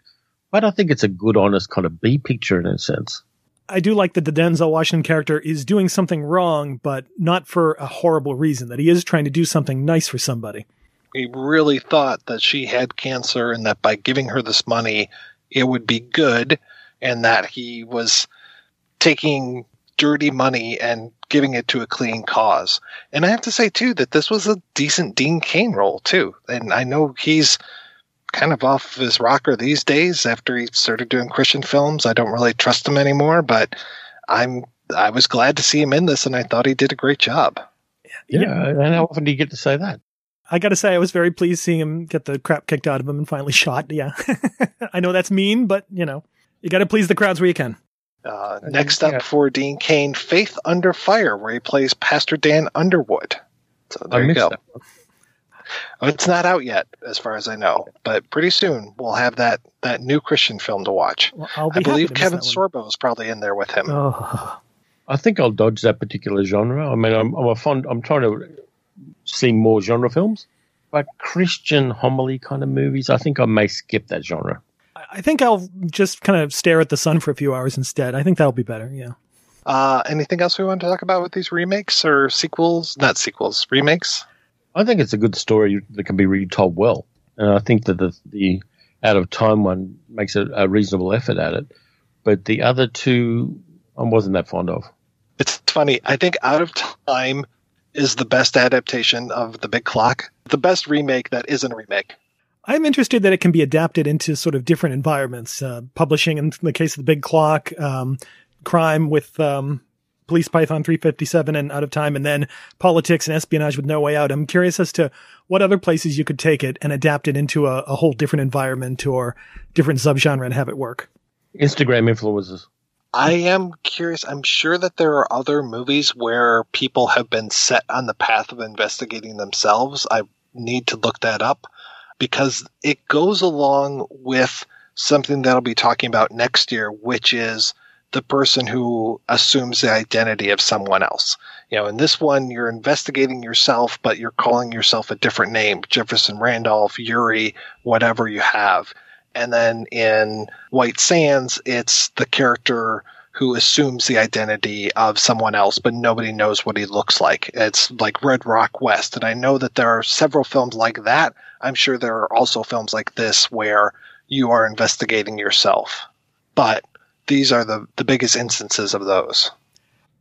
but I think it's a good, honest kind of B picture in a sense. I do like that the Denzel Washington character is doing something wrong, but not for a horrible reason, that he is trying to do something nice for somebody. He really thought that she had cancer and that by giving her this money, it would be good, and that he was taking dirty money and giving it to a clean cause. And I have to say, too, that this was a decent Dean Cain role, too. And I know he's kind of off his rocker these days after he started doing Christian films. I don't really trust him anymore, but I'm I was glad to see him in this, and I thought he did a great job. Yeah, yeah. And how often do you get to say that? I got to say, I was very pleased seeing him get the crap kicked out of him and finally shot. Yeah, I know that's mean, but, you know, you got to please the crowds where you can. Uh, next up yeah. for Dean Cain, Faith Under Fire, where he plays Pastor Dan Underwood. So there I you go. Oh, it's not out yet, as far as I know, but pretty soon we'll have that, that new Christian film to watch. Well, I believe Kevin Sorbo is probably in there with him. Oh. I think I'll dodge that particular genre. I mean, I'm I'm, a fond, I'm trying to see more genre films, but Christian homily kind of movies, I think I may skip that genre. I think I'll just kind of stare at the sun for a few hours instead. I think that'll be better, yeah. Uh, anything else we want to talk about with these remakes or sequels? Not sequels, remakes? I think it's a good story that can be retold well. And I think that the, the Out of Time one makes a, a reasonable effort at it. But the other two, I wasn't that fond of. It's funny. I think Out of Time is the best adaptation of The Big Clock. The best remake that isn't a remake. I'm interested that it can be adapted into sort of different environments, uh, publishing in the case of The Big Clock, um, crime with um, Police Python three fifty-seven and Out of Time, and then politics and espionage with No Way Out. I'm curious as to what other places you could take it and adapt it into a, a whole different environment or different subgenre and have it work. Instagram influencers. I am curious. I'm sure that there are other movies where people have been set on the path of investigating themselves. I need to look that up because it goes along with something that I'll be talking about next year, which is the person who assumes the identity of someone else. You know, in this one, you're investigating yourself, but you're calling yourself a different name, Jefferson Randolph, Yuri, whatever you have. And then in White Sands, it's the character who assumes the identity of someone else, but nobody knows what he looks like. It's like Red Rock West. And I know that there are several films like that. I'm sure there are also films like this where you are investigating yourself. But these are the, the biggest instances of those.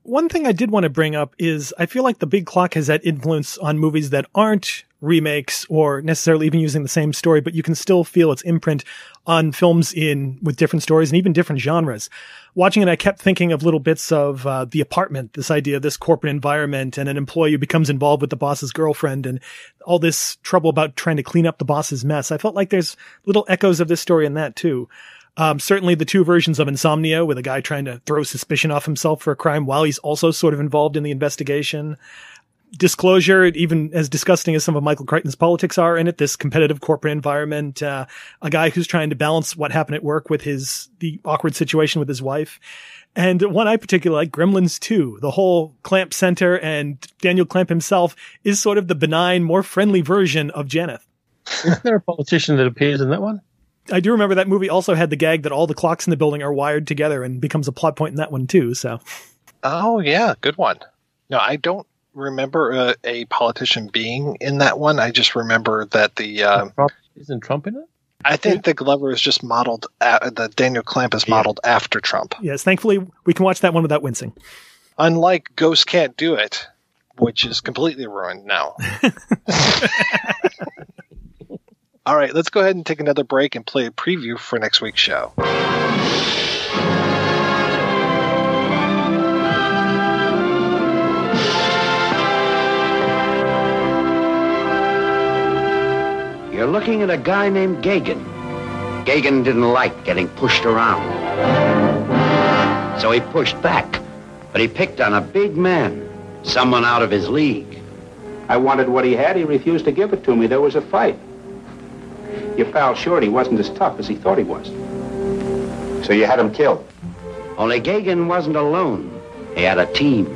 One thing I did want to bring up is I feel like The Big Clock has that influence on movies that aren't remakes or necessarily even using the same story, but you can still feel its imprint on films in with different stories and even different genres. Watching it, I kept thinking of little bits of uh, The Apartment, this idea of this corporate environment and an employee who becomes involved with the boss's girlfriend and all this trouble about trying to clean up the boss's mess. I felt like there's little echoes of this story in that too. Um, certainly the two versions of Insomnia with a guy trying to throw suspicion off himself for a crime while he's also sort of involved in the investigation. Disclosure, even as disgusting as some of Michael Crichton's politics are in it, this competitive corporate environment, uh, a guy who's trying to balance what happened at work with his, the awkward situation with his wife. And one I particularly like, Gremlins two, the whole Clamp Center and Daniel Clamp himself is sort of the benign, more friendly version of Janeth. Isn't there a politician that appears in that one? I do remember that movie also had the gag that all the clocks in the building are wired together and becomes a plot point in that one too. So, oh yeah, good one. No, I don't remember uh, a politician being in that one. I just remember that the um, Trump, isn't Trump in it? I think the Glover is just modeled at, the Daniel Clamp is modeled yeah. after Trump. Yes, thankfully we can watch that one without wincing. Unlike Ghost Can't Do It, which is completely ruined now. All right, let's go ahead and take another break and play a preview for next week's show. You're looking at a guy named Gagin. Gagin didn't like getting pushed around. So he pushed back, but he picked on a big man, someone out of his league. I wanted what he had. He refused to give it to me. There was a fight. Your pal Shorty wasn't as tough as he thought he was. So you had him killed? Only Gagin wasn't alone. He had a team.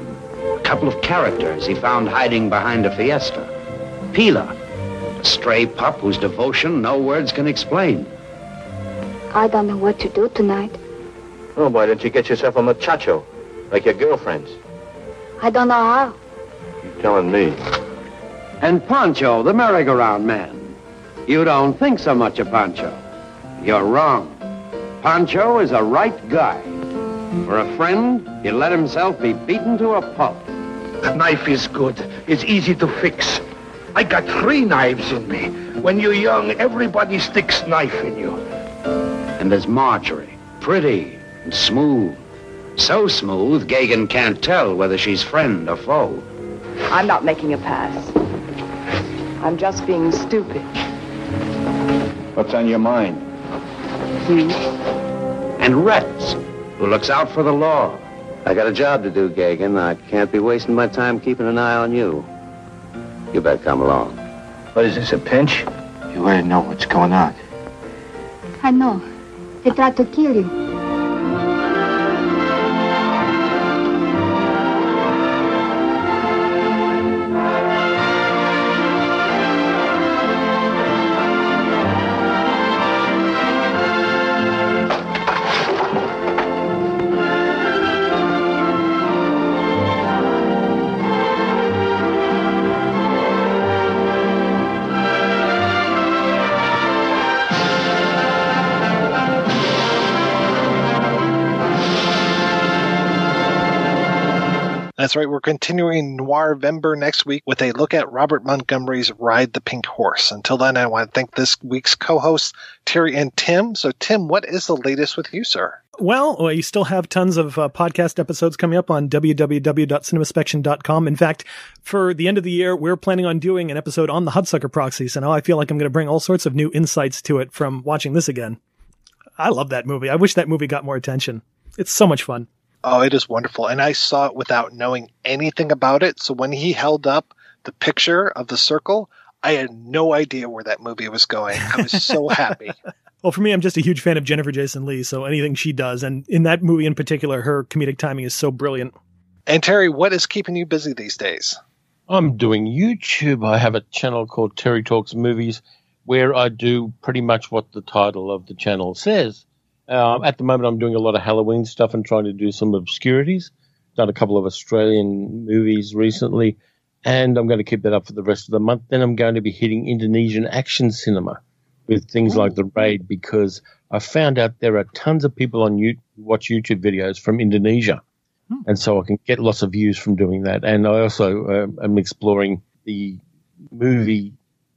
A couple of characters he found hiding behind a fiesta. Pila, a stray pup whose devotion no words can explain. I don't know what to do tonight. Oh, why don't you get yourself a muchacho, like your girlfriends? I don't know how. You're telling me. And Pancho, the merry-go-round man. You don't think so much of Pancho. You're wrong. Pancho is a right guy. For a friend, he let himself be beaten to a pulp. The knife is good. It's easy to fix. I got three knives in me. When you're young, everybody sticks knife in you. And there's Marjorie. Pretty and smooth. So smooth, Gagin can't tell whether she's friend or foe. I'm not making a pass. I'm just being stupid. What's on your mind? Hmm. And Retz, who looks out for the law. I got a job to do, Gagin. I can't be wasting my time keeping an eye on you. You better come along. What is this, a pinch? You already know what's going on. I know. They tried to kill you. That's right. We're continuing Noirvember next week with a look at Robert Montgomery's Ride the Pink Horse. Until then, I want to thank this week's co-hosts, Terry and Tim. So, Tim, what is the latest with you, sir? Well, well, you still have tons of uh, podcast episodes coming up on w w w dot cinemaspection dot com. In fact, for the end of the year, we're planning on doing an episode on the Hudsucker Proxy. So now I feel like I'm going to bring all sorts of new insights to it from watching this again. I love that movie. I wish that movie got more attention. It's so much fun. Oh, it is wonderful. And I saw it without knowing anything about it. So when he held up the picture of the circle, I had no idea where that movie was going. I was so happy. Well, for me, I'm just a huge fan of Jennifer Jason Leigh, so anything she does. And in that movie in particular, her comedic timing is so brilliant. And Terry, what is keeping you busy these days? I'm doing YouTube. I have a channel called Terry Talks Movies where I do pretty much what the title of the channel says. Um, at the moment, I'm doing a lot of Halloween stuff and trying to do some obscurities. Done a couple of Australian movies recently, and I'm going to keep that up for the rest of the month. Then I'm going to be hitting Indonesian action cinema with things like The Raid, because I found out there are tons of people on YouTube who watch YouTube videos from Indonesia, hmm. and so I can get lots of views from doing that. And I also uh, am exploring the movie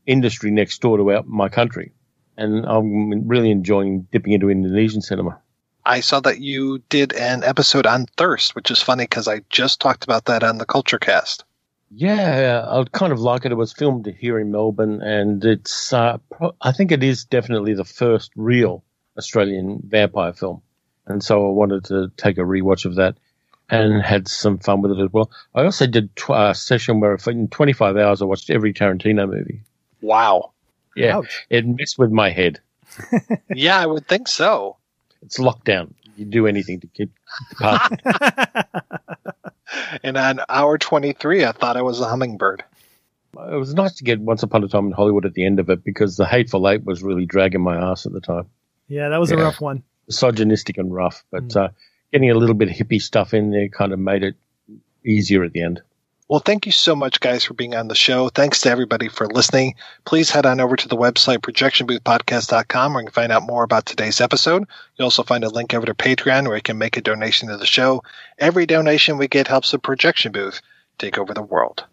industry next door to our, my country. And I'm really enjoying dipping into Indonesian cinema. I saw that you did an episode on Thirst, which is funny because I just talked about that on the CultureCast. Yeah, I kind of like it. It was filmed here in Melbourne, and it's uh, pro- I think it is definitely the first real Australian vampire film. And so I wanted to take a rewatch of that and had some fun with it as well. I also did tw- a session where in twenty-five hours I watched every Tarantino movie. Wow. Yeah, ouch. It messed with my head. Yeah, I would think so. It's lockdown. You do anything to keep the part. And on hour twenty-three, I thought I was a hummingbird. It was nice to get Once Upon a Time in Hollywood at the end of it because The Hateful Eight was really dragging my ass at the time. Yeah, that was yeah. a rough one. Misogynistic and rough, but mm. uh, getting a little bit of hippie stuff in there kind of made it easier at the end. Well, thank you so much, guys, for being on the show. Thanks to everybody for listening. Please head on over to the website, projection booth podcast dot com, where you can find out more about today's episode. You'll also find a link over to Patreon, where you can make a donation to the show. Every donation we get helps the Projection Booth take over the world.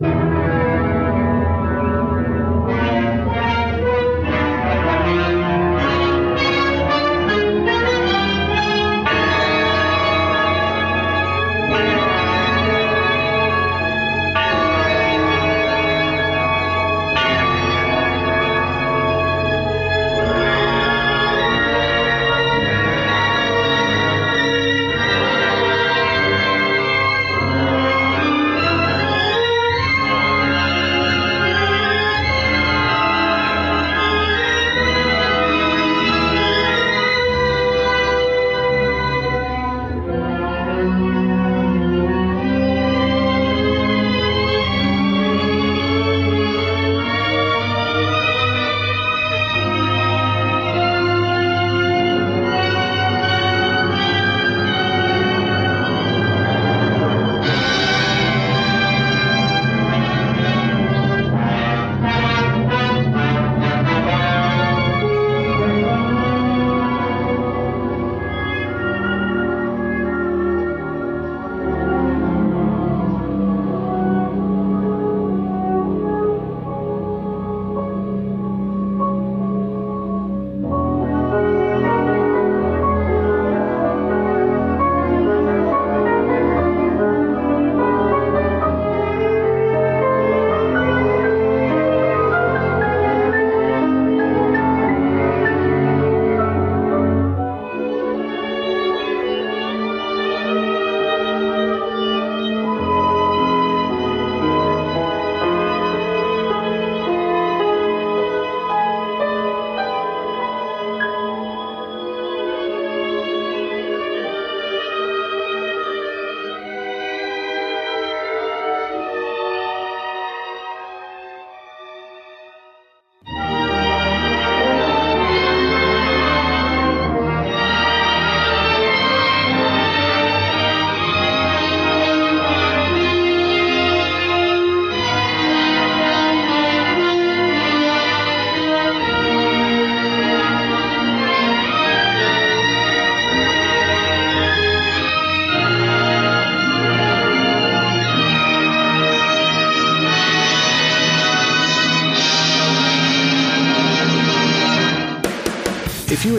If you